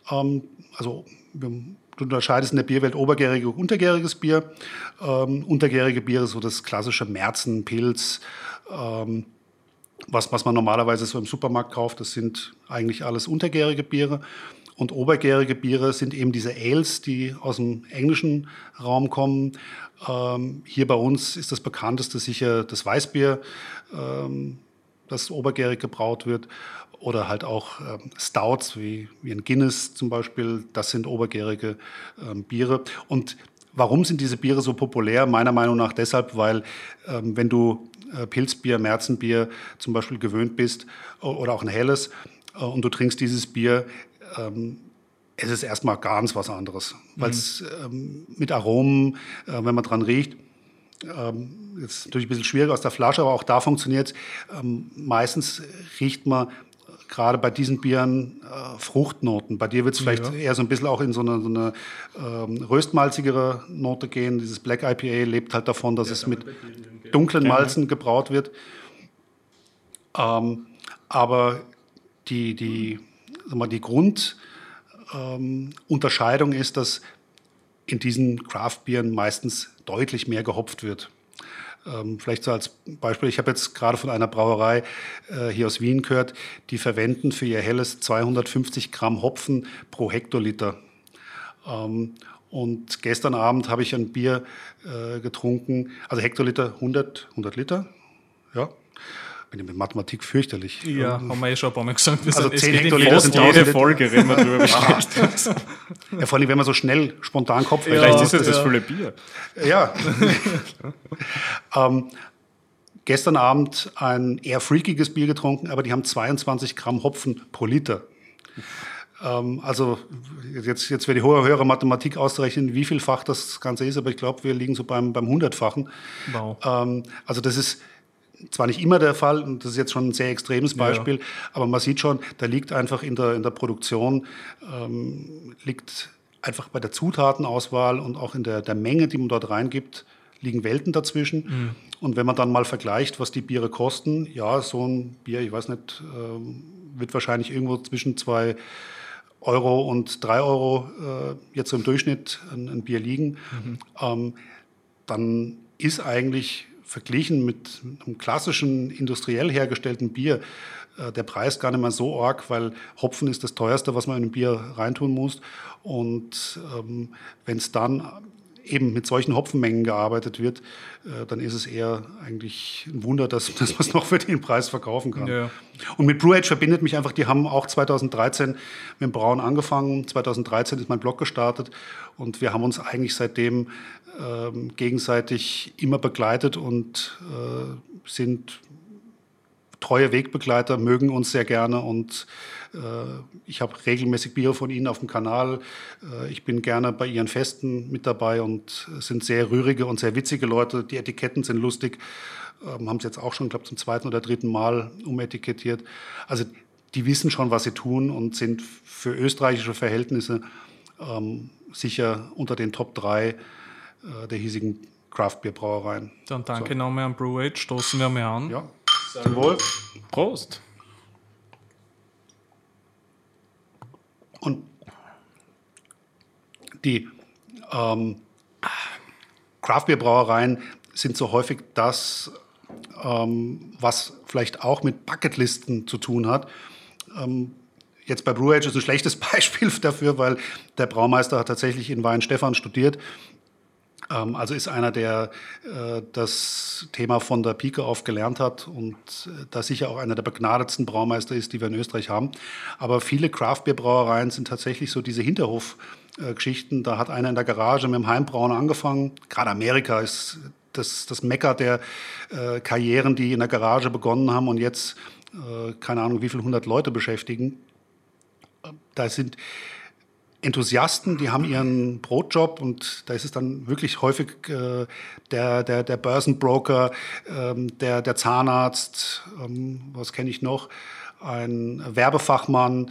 also du unterscheidest in der Bierwelt obergärige und untergäriges Bier. Untergärige Biere, so das klassische Märzen, Pils, was man normalerweise so im Supermarkt kauft, das sind eigentlich alles untergärige Biere. Und obergärige Biere sind eben diese Ales, die aus dem englischen Raum kommen. Hier bei uns ist das bekannteste sicher das Weißbier, das obergärig gebraut wird. Oder halt auch Stouts wie ein Guinness zum Beispiel. Das sind obergärige Biere. Und warum sind diese Biere so populär? Meiner Meinung nach deshalb, weil wenn du Pilzbier, Märzenbier zum Beispiel gewöhnt bist oder auch ein helles und du trinkst dieses Bier, es ist erstmal ganz was anderes. Weil es mit Aromen, wenn man dran riecht, das ist natürlich ein bisschen schwierig aus der Flasche, aber auch da funktioniert es. Meistens riecht man gerade bei diesen Bieren Fruchtnoten. Bei dir wird es vielleicht eher so ein bisschen auch in so eine röstmalzigere Note gehen. Dieses Black IPA lebt halt davon, dass es mit dunklen Malzen gebraut wird. Aber die Grundunterscheidung ist, dass in diesen Craft-Bieren meistens deutlich mehr gehopft wird. Vielleicht so als Beispiel, ich habe jetzt gerade von einer Brauerei hier aus Wien gehört, die verwenden für ihr Helles 250 Gramm Hopfen pro Hektoliter. Und gestern Abend habe ich ein Bier getrunken, also Hektoliter 100 Liter, bin ich mit Mathematik fürchterlich. Ja, haben wir schon ein paar Mal gesagt. Also 10 Hektoliter sind jede Folge, wenn man drüber spricht. Ja, vor allem, wenn man so schnell, spontan Kopf ja, vielleicht ist das das volle Bier. Ja. Gestern Abend ein eher freakiges Bier getrunken, aber die haben 22 Gramm Hopfen pro Liter. Also jetzt werde ich höhere Mathematik ausrechnen, wie vielfach das Ganze ist, aber ich glaube, wir liegen so beim 100-fachen. Wow. Also das ist zwar nicht immer der Fall, und das ist jetzt schon ein sehr extremes Beispiel, ja. Aber man sieht schon, da liegt einfach in der Produktion, liegt einfach bei der Zutatenauswahl und auch in der Menge, die man dort reingibt, liegen Welten dazwischen. Mhm. Und wenn man dann mal vergleicht, was die Biere kosten, ja, so ein Bier, ich weiß nicht, wird wahrscheinlich irgendwo zwischen 2 Euro und 3 Euro jetzt im Durchschnitt ein Bier liegen, mhm. Dann ist eigentlich verglichen mit einem klassischen industriell hergestellten Bier der Preis gar nicht mehr so arg, weil Hopfen ist das teuerste, was man in ein Bier reintun muss. Und wenn es dann eben mit solchen Hopfenmengen gearbeitet wird, dann ist es eher eigentlich ein Wunder, dass man es noch für den Preis verkaufen kann. Ja. Und mit Brew Age verbindet mich einfach, die haben auch 2013 mit dem Brauen angefangen, 2013 ist mein Blog gestartet und wir haben uns eigentlich seitdem gegenseitig immer begleitet und sind treue Wegbegleiter, mögen uns sehr gerne und ich habe regelmäßig Biere von ihnen auf dem Kanal. Ich bin gerne bei ihren Festen mit dabei und es sind sehr rührige und sehr witzige Leute. Die Etiketten sind lustig, haben es jetzt auch schon, glaube ich, zum 2. oder 3. Mal umetikettiert. Also die wissen schon, was sie tun und sind für österreichische Verhältnisse sicher unter den Top 3 der hiesigen Craft-Bier-Brauereien. Dann danke so. Nochmal an Brew Age, stoßen wir mal an. Ja. Zum Wohl. Prost. Und die Craft-Bier-Brauereien sind so häufig das, was vielleicht auch mit Bucketlisten zu tun hat. Jetzt bei Brew Age ist ein schlechtes Beispiel dafür, weil der Braumeister hat tatsächlich in WeihenStefan studiert. Also ist einer, der das Thema von der Pike auf gelernt hat und da sicher auch einer der begnadetsten Braumeister ist, die wir in Österreich haben. Aber viele Craft-Bier-Brauereien sind tatsächlich so diese Hinterhof-Geschichten. Da hat einer in der Garage mit dem Heimbrauen angefangen. Gerade Amerika ist das Mekka der Karrieren, die in der Garage begonnen haben und jetzt keine Ahnung wie viel 100 Leute beschäftigen. Da sind Enthusiasten, die haben ihren Brotjob und da ist es dann wirklich häufig der Börsenbroker, der Zahnarzt, was kenne ich noch, ein Werbefachmann,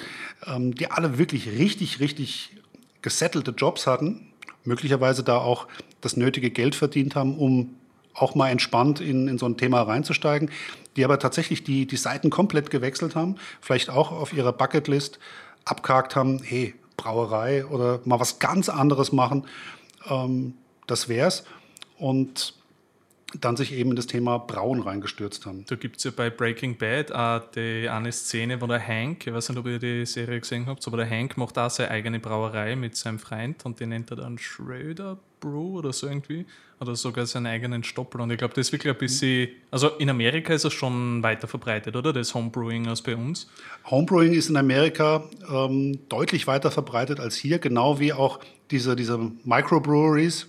die alle wirklich richtig, richtig gesettelte Jobs hatten, möglicherweise da auch das nötige Geld verdient haben, um auch mal entspannt in so ein Thema reinzusteigen, die aber tatsächlich die Seiten komplett gewechselt haben, vielleicht auch auf ihrer Bucketlist abgehakt haben, hey, Brauerei oder mal was ganz anderes machen, das wär's. Und dann sich eben in das Thema Brauen reingestürzt haben. Da gibt es ja bei Breaking Bad die eine Szene, wo der Hank, ich weiß nicht, ob ihr die Serie gesehen habt, aber der Hank macht auch seine eigene Brauerei mit seinem Freund und den nennt er dann Schroeder Brew oder so irgendwie. Oder sogar seinen eigenen Stoppel. Und ich glaube, das ist wirklich ein bisschen, also in Amerika ist es schon weiter verbreitet, oder? Das Homebrewing als bei uns. Homebrewing ist in Amerika deutlich weiter verbreitet als hier, genau wie auch diese Microbreweries.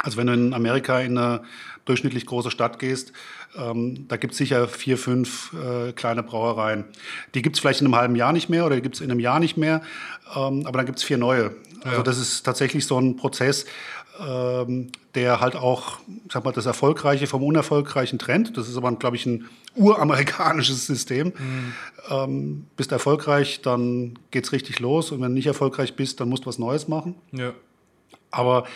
Also wenn du in Amerika in eine durchschnittlich große Stadt gehst, da gibt es sicher 4, 5 kleine Brauereien. Die gibt es vielleicht in einem halben Jahr nicht mehr oder die gibt es in einem Jahr nicht mehr, aber dann gibt es 4 neue. Ja. Also das ist tatsächlich so ein Prozess, der halt auch, sag mal, das Erfolgreiche vom Unerfolgreichen trennt. Das ist aber, glaube ich, ein uramerikanisches System. Mhm. Bist erfolgreich, dann geht's richtig los und wenn du nicht erfolgreich bist, dann musst du was Neues machen. Ja. Aber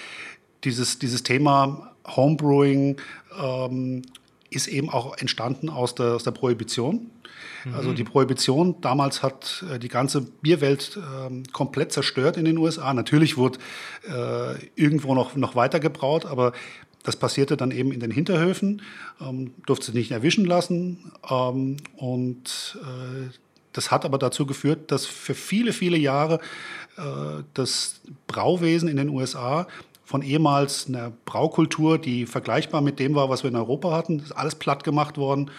dieses Thema Homebrewing ist eben auch entstanden aus der Prohibition. Mhm. Also die Prohibition damals hat die ganze Bierwelt komplett zerstört in den USA. Natürlich wurde irgendwo noch weiter gebraut, aber das passierte dann eben in den Hinterhöfen, durfte sich nicht erwischen lassen das hat aber dazu geführt, dass für viele, viele Jahre das Brauwesen in den USA von ehemals einer Braukultur, die vergleichbar mit dem war, was wir in Europa hatten. Das ist alles platt gemacht worden.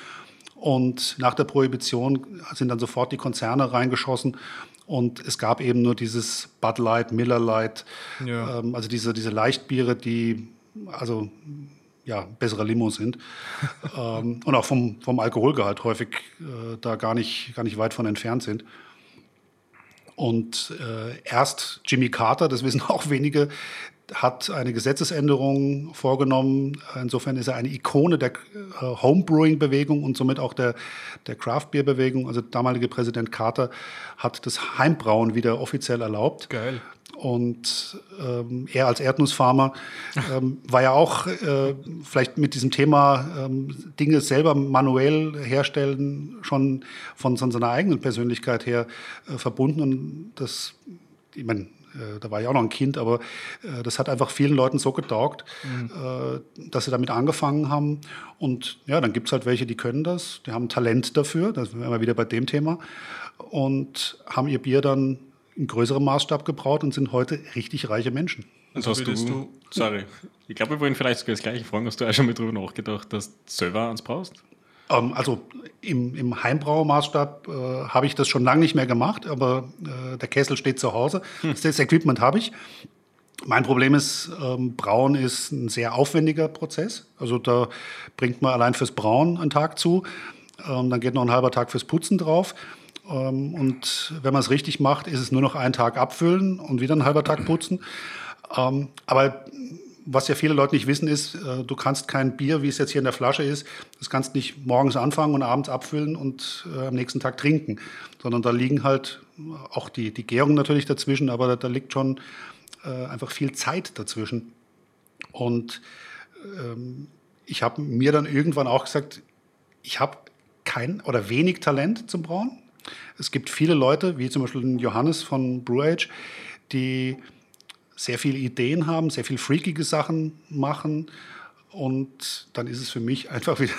Und nach der Prohibition sind dann sofort die Konzerne reingeschossen. Und es gab eben nur dieses Bud Light, Miller Light, ja. Also diese Leichtbiere, die also ja bessere Limos sind. Und auch vom Alkoholgehalt häufig da gar nicht weit von entfernt sind. Und erst Jimmy Carter, das wissen auch wenige, hat eine Gesetzesänderung vorgenommen. Insofern ist er eine Ikone der Homebrewing-Bewegung und somit auch der Craft-Beer-Bewegung. Also der damalige Präsident Carter hat das Heimbrauen wieder offiziell erlaubt. Geil. Und er als Erdnussfarmer war ja auch vielleicht mit diesem Thema Dinge selber manuell herstellen schon von seiner eigenen Persönlichkeit her verbunden. Und das, ich meine, da war ich auch noch ein Kind, aber das hat einfach vielen Leuten so getaugt, dass sie damit angefangen haben. Und ja, dann gibt es halt welche, die können das, die haben Talent dafür, da sind wir immer wieder bei dem Thema, und haben ihr Bier dann in größerem Maßstab gebraut und sind heute richtig reiche Menschen. Also hast du sorry, ich glaube, wir wollen vielleicht sogar das Gleiche fragen, hast du auch schon mal drüber nachgedacht, dass du selber eins brauchst? Also im Heimbraumaßstab habe ich das schon lange nicht mehr gemacht, aber der Kessel steht zu Hause. Das Equipment habe ich. Mein Problem ist, Brauen ist ein sehr aufwendiger Prozess. Also da bringt man allein fürs Brauen einen Tag zu. Dann geht noch ein halber Tag fürs Putzen drauf. Und wenn man es richtig macht, ist es nur noch einen Tag abfüllen und wieder einen halber Tag putzen. Aber was ja viele Leute nicht wissen ist, du kannst kein Bier, wie es jetzt hier in der Flasche ist, das kannst nicht morgens anfangen und abends abfüllen und am nächsten Tag trinken. Sondern da liegen halt auch die Gärung natürlich dazwischen, aber da liegt schon einfach viel Zeit dazwischen. Und ich habe mir dann irgendwann auch gesagt, ich habe kein oder wenig Talent zum Brauen. Es gibt viele Leute, wie zum Beispiel Johannes von Brew Age, die sehr viele Ideen haben, sehr viel freakige Sachen machen, und dann ist es für mich einfach wieder,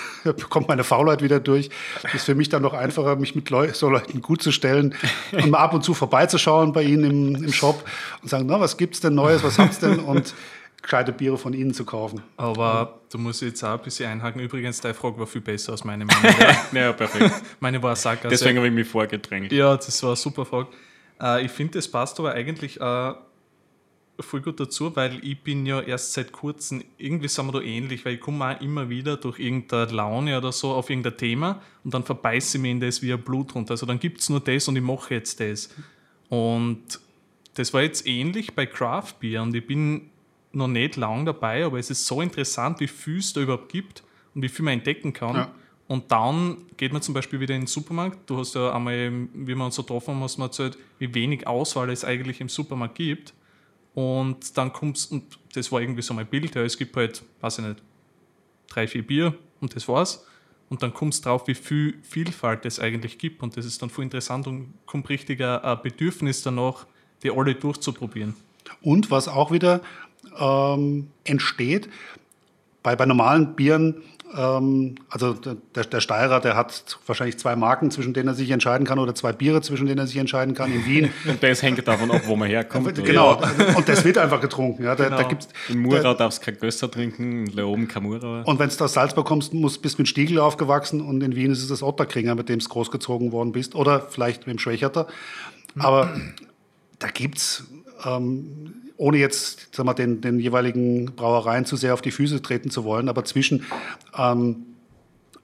kommt meine Faulheit wieder durch, ist für mich dann noch einfacher, mich mit so Leuten gut zu stellen und mal ab und zu vorbeizuschauen bei ihnen im Shop und sagen, na, was gibt's denn Neues, was habt ihr denn, und gescheite Biere von ihnen zu kaufen. Aber du musst jetzt auch ein bisschen einhaken. Übrigens, deine Frage war viel besser als meine. Ja, perfekt. Meine war Sackgasse. Deswegen habe ich mich vorgedrängelt. Ja, das war eine super Frage. Ich finde, das passt aber eigentlich voll gut dazu, weil ich bin ja erst seit kurzem, irgendwie sind wir da ähnlich, weil ich komme auch immer wieder durch irgendeine Laune oder so auf irgendein Thema und dann verbeiße ich mir in das wie ein Blut runter. Also dann gibt es nur das und ich mache jetzt das. Und das war jetzt ähnlich bei Craft Beer und ich bin noch nicht lang dabei, aber es ist so interessant, wie viel es da überhaupt gibt und wie viel man entdecken kann. Ja. Und dann geht man zum Beispiel wieder in den Supermarkt. Du hast ja einmal, wie wir uns so getroffen haben, hast du mir erzählt, wie wenig Auswahl es eigentlich im Supermarkt gibt. Und dann kommst, und das war irgendwie so mein Bild, ja, es gibt halt, weiß ich nicht, 3-4 Bier und das war's. Und dann kommst du drauf, wie viel Vielfalt es eigentlich gibt. Und das ist dann voll interessant und kommt richtig ein Bedürfnis danach, die alle durchzuprobieren. Und was auch wieder entsteht, bei normalen Bieren, also der Steirer, der hat wahrscheinlich 2 Marken, zwischen denen er sich entscheiden kann, oder 2 Biere, zwischen denen er sich entscheiden kann, in Wien. Und das hängt davon ab, wo man herkommt. Genau, ja. Und das wird einfach getrunken. Ja. Genau. Da gibt's, in Murau darfst du kein Gößer trinken, in Leoben kein Murau. Und wenn du aus Salzburg kommst, bist du mit Stiegel aufgewachsen, und in Wien ist es das Otterkringer, mit dem du großgezogen worden bist, oder vielleicht mit dem Schwächerter. Aber da gibt's ohne jetzt, sag mal, den jeweiligen Brauereien zu sehr auf die Füße treten zu wollen, aber zwischen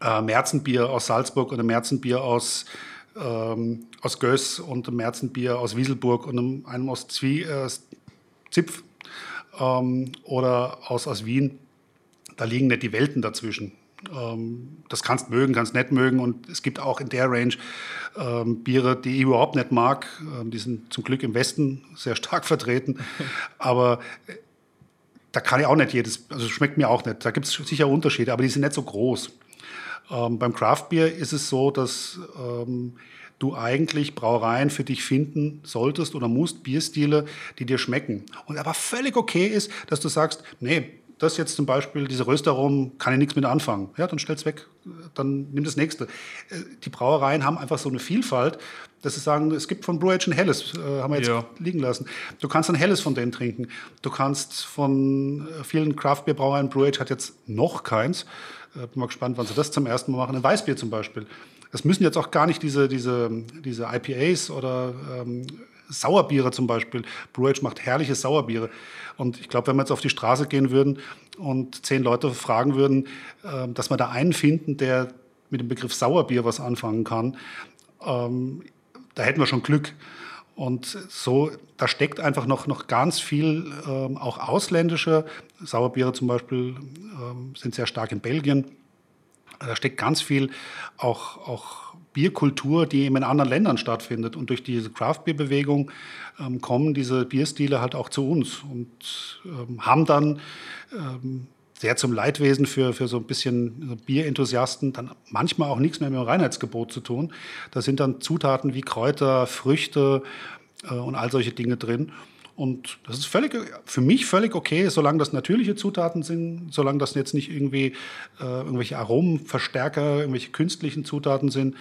Märzenbier aus Salzburg und einem Märzenbier aus Göß und einem Märzenbier aus Wieselburg und einem aus Zipf oder aus Wien, da liegen nicht die Welten dazwischen. Das kannst mögen, kannst nicht mögen, und es gibt auch in der Range Biere, die ich überhaupt nicht mag. Die sind zum Glück im Westen sehr stark vertreten, aber da kann ich auch nicht jedes, also schmeckt mir auch nicht. Da gibt es sicher Unterschiede, aber die sind nicht so groß. Beim Craft-Bier ist es so, dass du eigentlich Brauereien für dich finden solltest oder musst, Bierstile, die dir schmecken. Und aber völlig okay ist, dass du sagst, nee, das jetzt zum Beispiel, diese Röstaromen, kann ich nichts mit anfangen. Ja, dann stell's weg, dann nimm das nächste. Die Brauereien haben einfach so eine Vielfalt, dass sie sagen, es gibt von Brew Age ein Helles, haben wir jetzt liegen lassen. Du kannst ein Helles von denen trinken. Du kannst von vielen Craft-Bier-Brauereien, Brew Age hat jetzt noch keins, Bin mal gespannt, wann sie das zum ersten Mal machen. Ein Weißbier zum Beispiel. Es müssen jetzt auch gar nicht diese IPAs oder Sauerbiere zum Beispiel. Brew Age macht herrliche Sauerbiere. Und ich glaube, wenn wir jetzt auf die Straße gehen würden und 10 Leute fragen würden, dass wir da einen finden, der mit dem Begriff Sauerbier was anfangen kann, da hätten wir schon Glück. Und so, da steckt einfach noch ganz viel, auch ausländische Sauerbiere zum Beispiel, sind sehr stark in Belgien. Da steckt ganz viel auch Bierkultur, die eben in anderen Ländern stattfindet. Und durch diese Craft-Bier-Bewegung kommen diese Bierstile halt auch zu uns und haben dann sehr zum Leidwesen für so ein bisschen Bierenthusiasten dann manchmal auch nichts mehr mit dem Reinheitsgebot zu tun. Da sind dann Zutaten wie Kräuter, Früchte und all solche Dinge drin. Und das ist für mich völlig okay, solange das natürliche Zutaten sind, solange das jetzt nicht irgendwie irgendwelche Aromenverstärker, irgendwelche künstlichen Zutaten sind.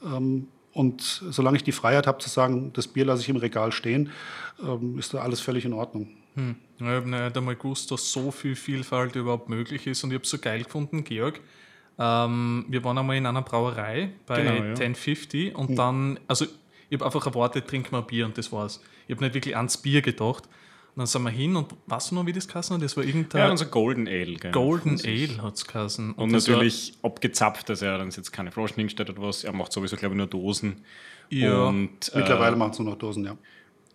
Und solange ich die Freiheit habe zu sagen, das Bier lasse ich im Regal stehen, ist da alles völlig in Ordnung. Ich habe nicht einmal gewusst, dass so viel Vielfalt überhaupt möglich ist. Und ich habe es so geil gefunden, Georg. Wir waren einmal in einer Brauerei bei 1050 und dann, also ich habe einfach erwartet, trink mal Bier und das war's. Ich habe nicht wirklich ans Bier gedacht. Und dann sind wir hin und weißt du noch, wie das geheißen hat? Das war irgendein... Ja, unser Golden Ale. Gell? Golden Ale hat es geheißen. Und natürlich abgezapft, dass er dann jetzt keine Flaschen hingestellt hat, was. Er macht sowieso, glaube ich, nur Dosen. Ja. Und, mittlerweile macht es nur noch Dosen, ja.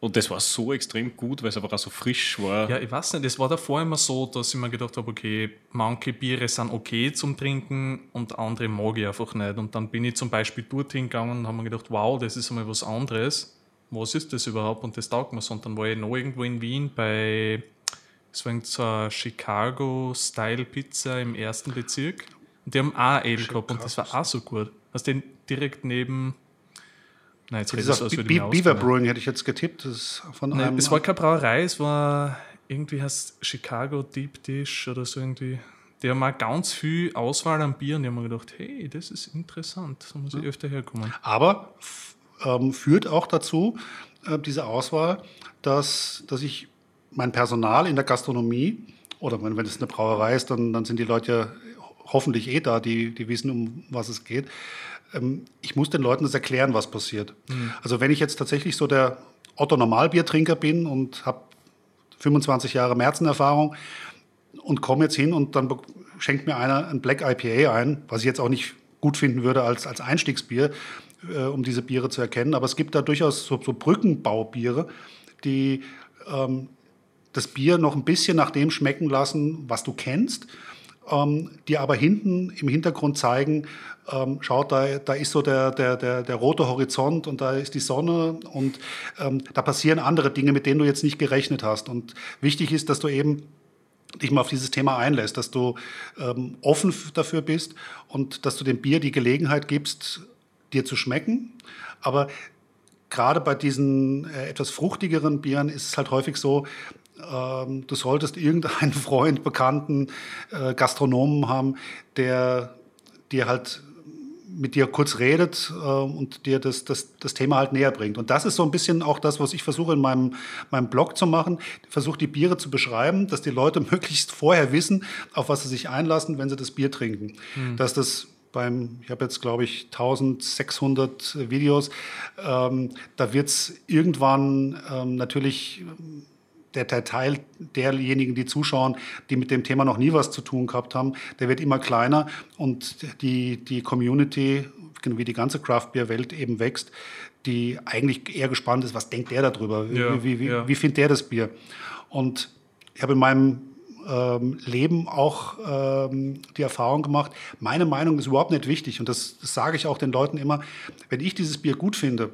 Und das war so extrem gut, weil es aber auch so frisch war. Ja, ich weiß nicht, das war davor immer so, dass ich mir gedacht habe, okay, manche Biere sind okay zum Trinken und andere mag ich einfach nicht. Und dann bin ich zum Beispiel dorthin gegangen und habe mir gedacht, wow, das ist einmal was anderes. Was ist das überhaupt? Und das taugt mir so. Und dann war ich noch irgendwo in Wien bei so einer Chicago-Style-Pizza im 1. Bezirk. Und die haben auch Ale gehabt und das war auch so gut. Also den direkt neben... Nein, jetzt das ist Beaver Brewing hätte ich jetzt getippt. Das von Nein, einem es war keine Brauerei, es war irgendwie heißt Chicago Deep Dish oder so irgendwie. Die haben auch ganz viel Auswahl an Bier und die haben mir gedacht, hey, das ist interessant, da muss ich öfter herkommen. Aber führt auch dazu, diese Auswahl, dass ich mein Personal in der Gastronomie oder wenn es eine Brauerei ist, dann sind die Leute ja hoffentlich da, die wissen, um was es geht. Ich muss den Leuten das erklären, was passiert. Mhm. Also wenn ich jetzt tatsächlich so der Otto-Normalbiertrinker bin und habe 25 Jahre Märzen-Erfahrung und komme jetzt hin und dann schenkt mir einer ein Black IPA ein, was ich jetzt auch nicht gut finden würde als Einstiegsbier, um diese Biere zu erkennen. Aber es gibt da durchaus so Brückenbaubiere, die das Bier noch ein bisschen nach dem schmecken lassen, was du kennst, die aber hinten im Hintergrund zeigen, schaut, da ist so der rote Horizont und da ist die Sonne und da passieren andere Dinge, mit denen du jetzt nicht gerechnet hast. Und wichtig ist, dass du eben dich mal auf dieses Thema einlässt, dass du offen dafür bist und dass du dem Bier die Gelegenheit gibst, dir zu schmecken. Aber gerade bei diesen etwas fruchtigeren Bieren ist es halt häufig so, du solltest irgendeinen Freund, Bekannten, Gastronomen haben, der dir halt mit dir kurz redet und dir das Thema halt näher bringt. Und das ist so ein bisschen auch das, was ich versuche in meinem Blog zu machen. Ich versuche die Biere zu beschreiben, dass die Leute möglichst vorher wissen, auf was sie sich einlassen, wenn sie das Bier trinken. Mhm. Dass das ich habe jetzt, glaube ich, 1600 Videos, da wird es irgendwann natürlich... Der Teil derjenigen, die zuschauen, die mit dem Thema noch nie was zu tun gehabt haben, der wird immer kleiner und die Community, wie die ganze Craft-Bier-Welt eben wächst, die eigentlich eher gespannt ist, was denkt der darüber, wie findet der das Bier? Und ich habe in meinem Leben auch die Erfahrung gemacht, meine Meinung ist überhaupt nicht wichtig und das sage ich auch den Leuten immer, wenn ich dieses Bier gut finde,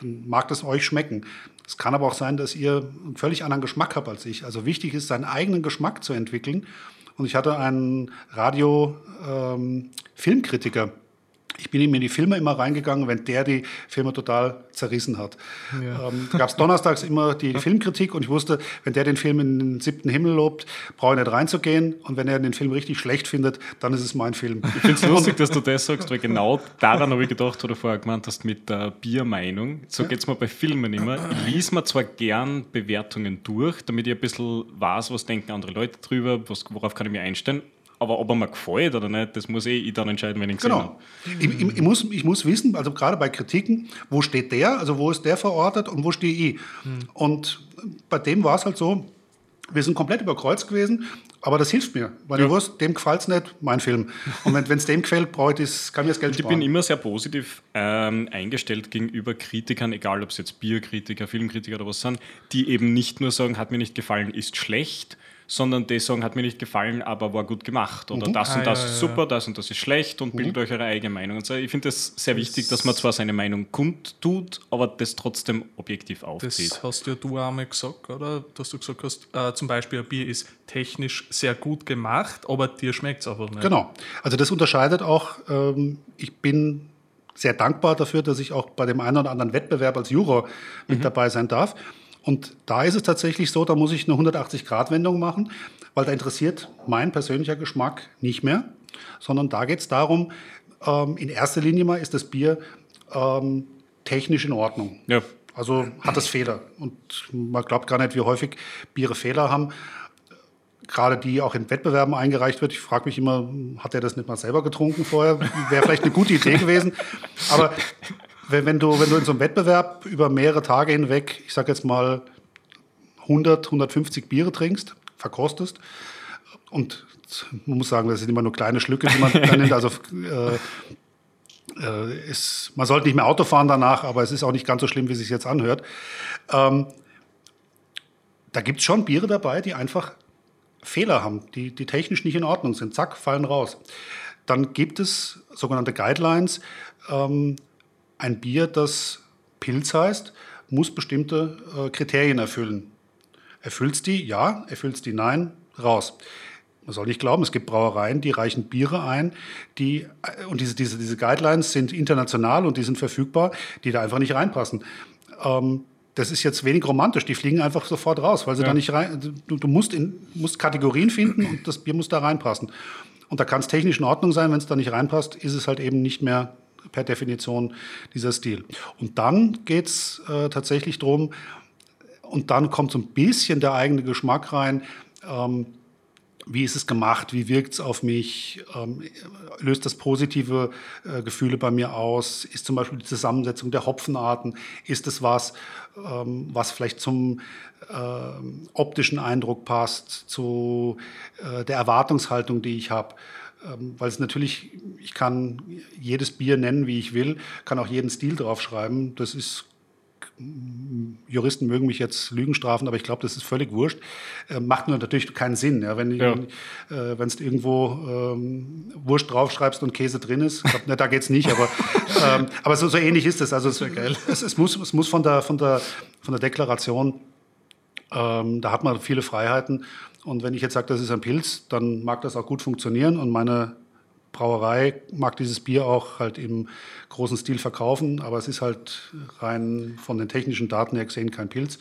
dann mag das euch schmecken. Es kann aber auch sein, dass ihr einen völlig anderen Geschmack habt als ich. Also wichtig ist, seinen eigenen Geschmack zu entwickeln. Und ich hatte einen Radio-Filmkritiker. Ich bin ihm in die Filme immer reingegangen, wenn der die Filme total zerrissen hat. Ja. Gab es donnerstags immer die Filmkritik und ich wusste, wenn der den Film in den 7. Himmel lobt, brauche ich nicht reinzugehen. Und wenn er den Film richtig schlecht findet, dann ist es mein Film. Ich finde es lustig, dass du das sagst, weil genau daran habe ich gedacht, oder vorher gemeint hast, mit der Biermeinung. So geht es mir bei Filmen immer. Ich lese mir zwar gern Bewertungen durch, damit ich ein bisschen weiß, was denken andere Leute drüber, worauf kann ich mich einstellen. aber ob er mir gefällt oder nicht, das muss ich dann entscheiden, wenn ich gesehen habe. Genau. Ich muss wissen, also gerade bei Kritiken, wo steht der, also wo ist der verortet und wo stehe ich? Und bei dem war es halt so, wir sind komplett über Kreuz gewesen, aber das hilft mir, weil ich wusste, dem gefällt es nicht, mein Film. Und wenn es dem gefällt, brauche ich, kann mir das Geld sparen. Ich bin immer sehr positiv eingestellt gegenüber Kritikern, egal ob es jetzt Bierkritiker, Filmkritiker oder was sind, die eben nicht nur sagen, hat mir nicht gefallen, ist schlecht, sondern die sagen, hat mir nicht gefallen, aber war gut gemacht. Oder das und das ist super, das und das ist schlecht und bildet euch eure eigene Meinung. Und so. Ich finde es sehr wichtig, dass man zwar seine Meinung kundtut, aber das trotzdem objektiv aufzieht. Das hast ja du auch einmal gesagt, oder? Dass du gesagt hast, zum Beispiel ein Bier ist technisch sehr gut gemacht, aber dir schmeckt es einfach nicht. Genau. Also das unterscheidet auch, ich bin sehr dankbar dafür, dass ich auch bei dem einen oder anderen Wettbewerb als Juror mit dabei sein darf. Und da ist es tatsächlich so, da muss ich eine 180-Grad-Wendung machen, weil da interessiert mein persönlicher Geschmack nicht mehr, sondern da geht es darum, in erster Linie mal ist das Bier technisch in Ordnung. Ja. Also hat es Fehler. Und man glaubt gar nicht, wie häufig Biere Fehler haben, gerade die auch in Wettbewerben eingereicht wird. Ich frage mich immer, hat der das nicht mal selber getrunken vorher? Wäre vielleicht eine gute Idee gewesen. Aber wenn du in so einem Wettbewerb über mehrere Tage hinweg, ich sage jetzt mal 100, 150 Biere trinkst, verkostest und man muss sagen, das sind immer nur kleine Schlücke, die man dann nimmt, also man sollte nicht mehr Auto fahren danach, aber es ist auch nicht ganz so schlimm, wie es sich jetzt anhört. Da gibt es schon Biere dabei, die einfach Fehler haben, die technisch nicht in Ordnung sind, zack, fallen raus. Dann gibt es sogenannte Guidelines, ein Bier, das Pils heißt, muss bestimmte Kriterien erfüllen. Erfüllst die? Ja. Erfüllst die? Nein. Raus. Man soll nicht glauben, es gibt Brauereien, die reichen Biere ein, und diese Guidelines sind international und die sind verfügbar, die da einfach nicht reinpassen. Das ist jetzt wenig romantisch, die fliegen einfach sofort raus, weil sie da nicht rein. Du musst Kategorien finden und das Bier muss da reinpassen. Und da kann es technisch in Ordnung sein, wenn es da nicht reinpasst, ist es halt eben nicht mehr per Definition dieser Stil. Und dann geht es tatsächlich darum, und dann kommt so ein bisschen der eigene Geschmack rein, wie ist es gemacht, wie wirkt es auf mich, löst das positive Gefühle bei mir aus, ist zum Beispiel die Zusammensetzung der Hopfenarten, ist es was, was vielleicht zum optischen Eindruck passt, zu der Erwartungshaltung, die ich habe. Weil es natürlich, ich kann jedes Bier nennen, wie ich will, kann auch jeden Stil draufschreiben. Das ist, Juristen mögen mich jetzt Lügen strafen, aber ich glaube, das ist völlig wurscht. Macht nur natürlich keinen Sinn. Ja? Wenn es irgendwo Wurst draufschreibst und Käse drin ist, ich glaub, da geht es nicht, aber so ähnlich ist es. Also es muss von der Deklaration, da hat man viele Freiheiten. Und wenn ich jetzt sage, das ist ein Pils, dann mag das auch gut funktionieren und meine Brauerei mag dieses Bier auch halt im großen Stil verkaufen, aber es ist halt rein von den technischen Daten her gesehen kein Pils,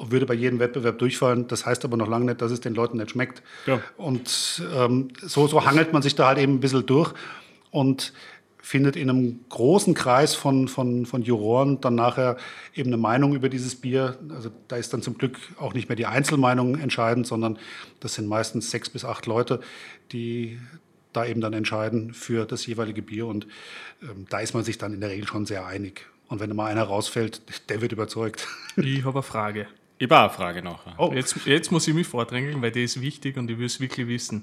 würde bei jedem Wettbewerb durchfallen, das heißt aber noch lange nicht, dass es den Leuten nicht schmeckt. Ja. Und so hangelt man sich da halt eben ein bisschen durch und findet in einem großen Kreis von Juroren dann nachher eben eine Meinung über dieses Bier. Also da ist dann zum Glück auch nicht mehr die Einzelmeinung entscheidend, sondern das sind meistens 6 bis 8 Leute, die da eben dann entscheiden für das jeweilige Bier. Und da ist man sich dann in der Regel schon sehr einig. Und wenn mal einer rausfällt, der wird überzeugt. Ich habe eine Frage. Ich habe eine Frage nachher. Oh. Jetzt muss ich mich vordrängeln, weil die ist wichtig und ich will es wirklich wissen.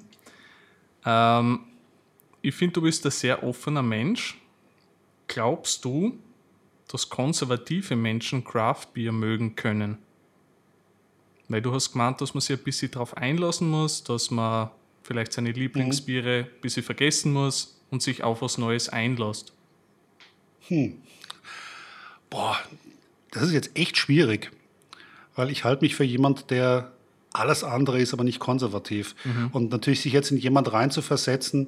Ich finde, du bist ein sehr offener Mensch. Glaubst du, dass konservative Menschen Craft Beer mögen können? Weil du hast gemeint, dass man sich ein bisschen darauf einlassen muss, dass man vielleicht seine Lieblingsbiere ein bisschen vergessen muss und sich auf was Neues einlässt. Boah, das ist jetzt echt schwierig, weil ich halte mich für jemand, der alles andere ist, aber nicht konservativ. Und natürlich sich jetzt in jemand reinzuversetzen,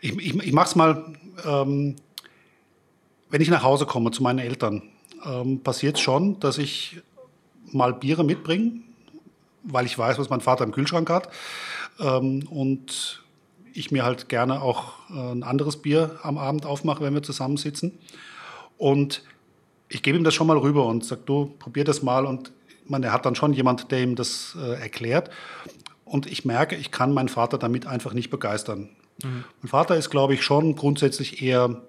ich mache es mal, wenn ich nach Hause komme zu meinen Eltern, passiert es schon, dass ich mal Biere mitbringe, weil ich weiß, was mein Vater im Kühlschrank hat, und ich mir halt gerne auch ein anderes Bier am Abend aufmache, wenn wir zusammensitzen. Und ich gebe ihm das schon mal rüber und sage, du, probier das mal. Und er hat dann schon jemand, der ihm das erklärt. Und ich merke, ich kann meinen Vater damit einfach nicht begeistern. Mhm. Mein Vater ist, glaube ich, schon grundsätzlich eher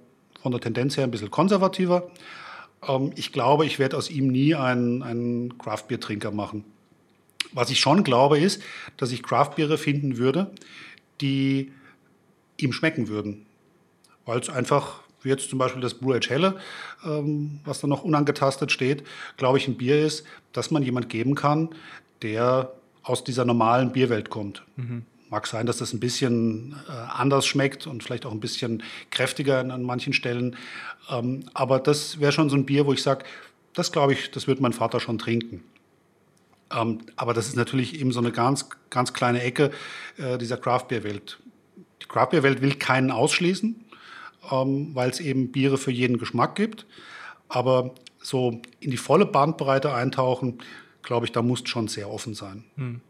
von der Tendenz her ein bisschen konservativer. Ich glaube, ich werde aus ihm nie einen Craft-Bier-Trinker machen. Was ich schon glaube, ist, dass ich Craft-Biere finden würde, die ihm schmecken würden. Weil es einfach, wie jetzt zum Beispiel das Brew Age Helle, was da noch unangetastet steht, glaube ich, ein Bier ist, das man jemand geben kann, der aus dieser normalen Bierwelt kommt. Mhm. Mag sein, dass das ein bisschen anders schmeckt und vielleicht auch ein bisschen kräftiger an manchen Stellen. Aber das wäre schon so ein Bier, wo ich sage, das glaube ich, das wird mein Vater schon trinken. Aber das ist natürlich eben so eine ganz, ganz kleine Ecke dieser Craft-Bier-Welt. Die Craft-Bier-Welt will keinen ausschließen, weil es eben Biere für jeden Geschmack gibt. Aber so in die volle Bandbreite eintauchen, glaube ich, da musst schon sehr offen sein. Hm.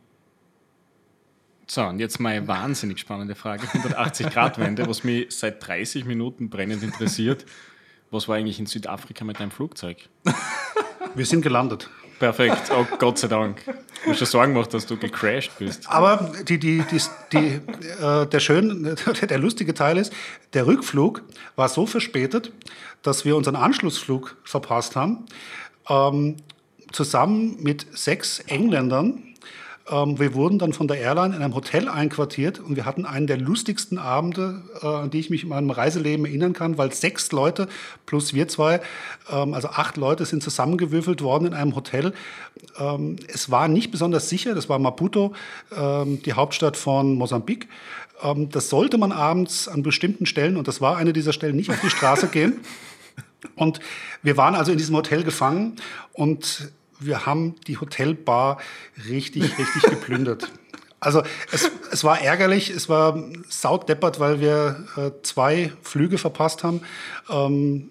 So, und jetzt meine wahnsinnig spannende Frage. 180-Grad-Wende, was mich seit 30 Minuten brennend interessiert. Was war eigentlich in Südafrika mit deinem Flugzeug? Wir sind gelandet. Perfekt, oh Gott sei Dank. Ich habe schon Sorgen gemacht, dass du gecrashed bist. Aber der lustige Teil ist, der Rückflug war so verspätet, dass wir unseren Anschlussflug verpasst haben. Zusammen mit 6 Engländern. Wir wurden dann von der Airline in einem Hotel einquartiert und wir hatten einen der lustigsten Abende, an die ich mich in meinem Reiseleben erinnern kann, weil 6 Leute plus wir 2, also 8 Leute sind zusammengewürfelt worden in einem Hotel. Es war nicht besonders sicher, das war Maputo, die Hauptstadt von Mosambik. Das sollte man abends an bestimmten Stellen, und das war eine dieser Stellen, nicht auf die Straße gehen. Und wir waren also in diesem Hotel gefangen und wir haben die Hotelbar richtig geplündert. Also es war ärgerlich, es war saudeppert, weil wir 2 Flüge verpasst haben.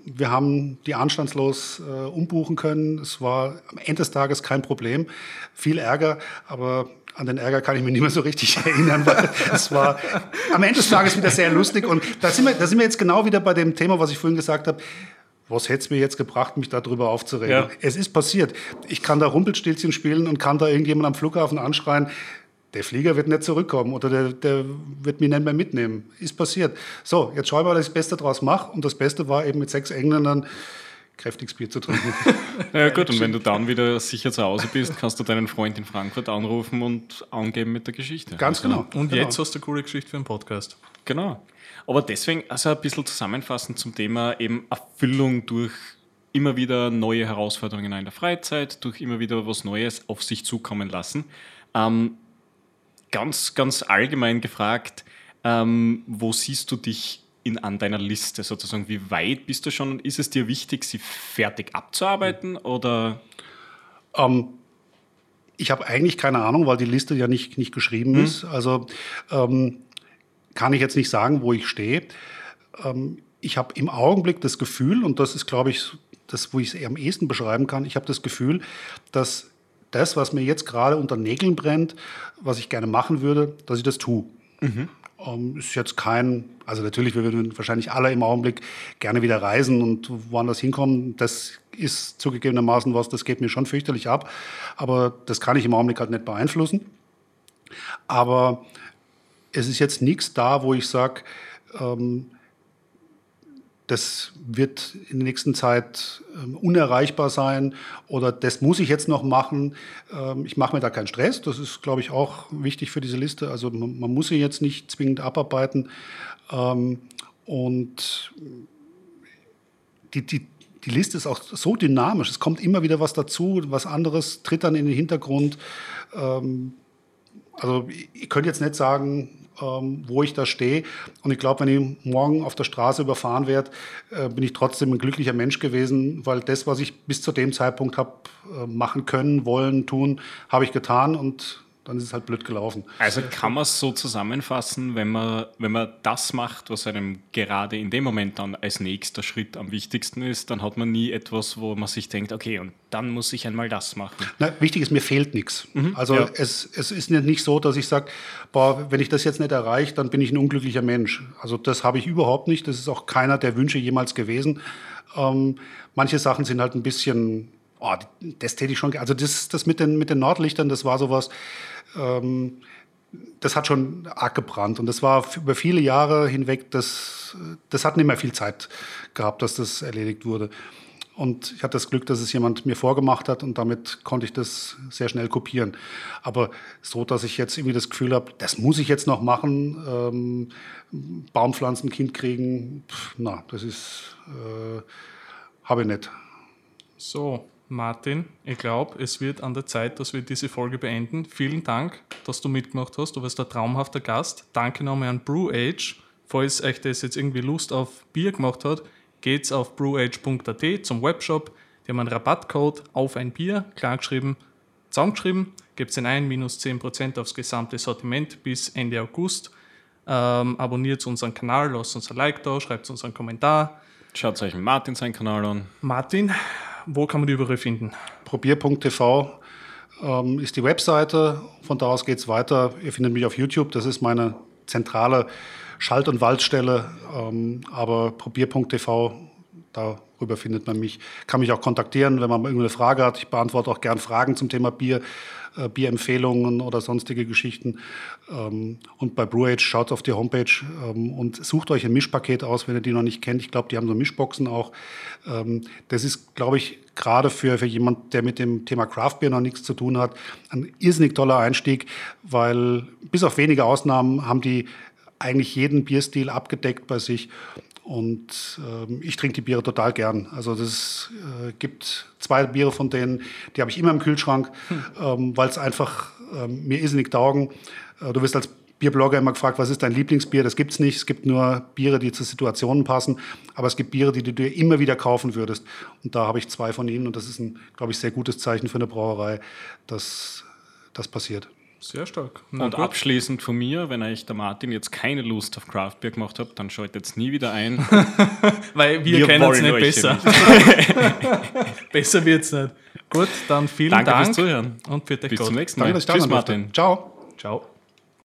Wir haben die anstandslos umbuchen können. Es war am Ende des Tages kein Problem. Viel Ärger, aber an den Ärger kann ich mich nicht mehr so richtig erinnern, weil es war am Ende des Tages wieder sehr lustig. Und da sind wir jetzt genau wieder bei dem Thema, was ich vorhin gesagt habe. Was hätte es mir jetzt gebracht, mich darüber aufzuregen? Ja. Es ist passiert. Ich kann da Rumpelstilzchen spielen und kann da irgendjemand am Flughafen anschreien, der Flieger wird nicht zurückkommen oder der wird mich nicht mehr mitnehmen. Ist passiert. So, jetzt schaue ich mal, dass ich das Beste draus mache. Und das Beste war eben mit 6 Engländern kräftiges Bier zu trinken. Ja gut, und wenn du dann wieder sicher zu Hause bist, kannst du deinen Freund in Frankfurt anrufen und angeben mit der Geschichte. Ganz genau. Und genau. Jetzt hast du eine coole Geschichte für einen Podcast. Genau. Aber deswegen, also ein bisschen zusammenfassend zum Thema eben Erfüllung durch immer wieder neue Herausforderungen in der Freizeit, durch immer wieder was Neues auf sich zukommen lassen. Ganz, ganz allgemein gefragt, wo siehst du dich an deiner Liste sozusagen? Wie weit bist du schon und ist es dir wichtig, sie fertig abzuarbeiten oder? Ich habe eigentlich keine Ahnung, weil die Liste ja nicht geschrieben ist. Also kann ich jetzt nicht sagen, wo ich stehe. Ich habe im Augenblick das Gefühl, und das ist, glaube ich, das, wo ich es am ehesten beschreiben kann, ich habe das Gefühl, dass das, was mir jetzt gerade unter Nägeln brennt, was ich gerne machen würde, dass ich das tue. Mhm. Ist jetzt kein, also natürlich, wir würden wahrscheinlich alle im Augenblick gerne wieder reisen und woanders hinkommen. Das ist zugegebenermaßen was, das geht mir schon fürchterlich ab. Aber das kann ich im Augenblick halt nicht beeinflussen. Aber es ist jetzt nichts da, wo ich sage, das wird in der nächsten Zeit unerreichbar sein oder das muss ich jetzt noch machen. Ich mache mir da keinen Stress. Das ist, glaube ich, auch wichtig für diese Liste. Also man muss sie jetzt nicht zwingend abarbeiten. Und die Liste ist auch so dynamisch. Es kommt immer wieder was dazu, was anderes tritt dann in den Hintergrund. Also ich könnte jetzt nicht sagen, wo ich da stehe. Und ich glaube, wenn ich morgen auf der Straße überfahren werde, bin ich trotzdem ein glücklicher Mensch gewesen, weil das, was ich bis zu dem Zeitpunkt habe machen können, wollen, tun, habe ich getan und dann ist es halt blöd gelaufen. Also kann man es so zusammenfassen, wenn man das macht, was einem gerade in dem Moment dann als nächster Schritt am wichtigsten ist, dann hat man nie etwas, wo man sich denkt, okay, und dann muss ich einmal das machen. Na, wichtig ist, mir fehlt nichts. Mhm, also ja. Es ist nicht so, dass ich sage, wenn ich das jetzt nicht erreiche, dann bin ich ein unglücklicher Mensch. Also das habe ich überhaupt nicht. Das ist auch keiner der Wünsche jemals gewesen. Manche Sachen sind halt ein bisschen... Oh, das täte ich schon. Also das mit den Nordlichtern, das war sowas. das hat schon arg gebrannt. Und das war über viele Jahre hinweg, das hat nicht mehr viel Zeit gehabt, dass das erledigt wurde. Und ich hatte das Glück, dass es jemand mir vorgemacht hat und damit konnte ich das sehr schnell kopieren. Aber so, dass ich jetzt irgendwie das Gefühl habe, das muss ich jetzt noch machen, Baumpflanzen, Kind kriegen, habe ich nicht. So, Martin, ich glaube, es wird an der Zeit, dass wir diese Folge beenden. Vielen Dank, dass du mitgemacht hast. Du warst ein traumhafter Gast. Danke nochmal an Brew Age. Falls euch das jetzt irgendwie Lust auf Bier gemacht hat, geht's auf brewage.at zum Webshop. Die haben einen Rabattcode auf ein Bier, klargeschrieben, zusammengeschrieben. Gebt den ein, minus 10% aufs gesamte Sortiment bis Ende August. Abonniert unseren Kanal, lasst uns ein Like da, schreibt uns einen Kommentar. Schaut euch Martin seinen Kanal an. Martin, wo kann man die überall finden? Probier.tv ist die Webseite. Von da aus geht's weiter. Ihr findet mich auf YouTube. Das ist meine zentrale Schalt- und Waldstelle, aber probier.tv, darüber findet man mich. Kann mich auch kontaktieren, wenn man irgendeine Frage hat. Ich beantworte auch gern Fragen zum Thema Bier, Bierempfehlungen oder sonstige Geschichten. Und bei Brewage schaut auf die Homepage und sucht euch ein Mischpaket aus, wenn ihr die noch nicht kennt. Ich glaube, die haben so Mischboxen auch. Das ist, glaube ich, gerade für jemanden, der mit dem Thema Craftbier noch nichts zu tun hat, ein irrsinnig toller Einstieg, weil bis auf wenige Ausnahmen haben die eigentlich jeden Bierstil abgedeckt bei sich und ich trinke die Biere total gern. Also es gibt zwei Biere von denen, die habe ich immer im Kühlschrank, weil es einfach mir irrsinnig taugen. Du wirst als Bierblogger immer gefragt, was ist dein Lieblingsbier? Das gibt's nicht. Es gibt nur Biere, die zu Situationen passen, aber es gibt Biere, die du dir immer wieder kaufen würdest. Und da habe ich zwei von ihnen und das ist ein, glaube ich, sehr gutes Zeichen für eine Brauerei, dass das passiert. Sehr stark. Und abschließend von mir, wenn euch der Martin jetzt keine Lust auf Craftbier gemacht hat, dann schaut jetzt nie wieder ein. Weil wir kennen es nicht besser. Besser wird's nicht. Gut, dann vielen Dank fürs Zuhören. Und für dich. Bis zum nächsten Mal. Tschüss, Martin. Ciao. Ciao.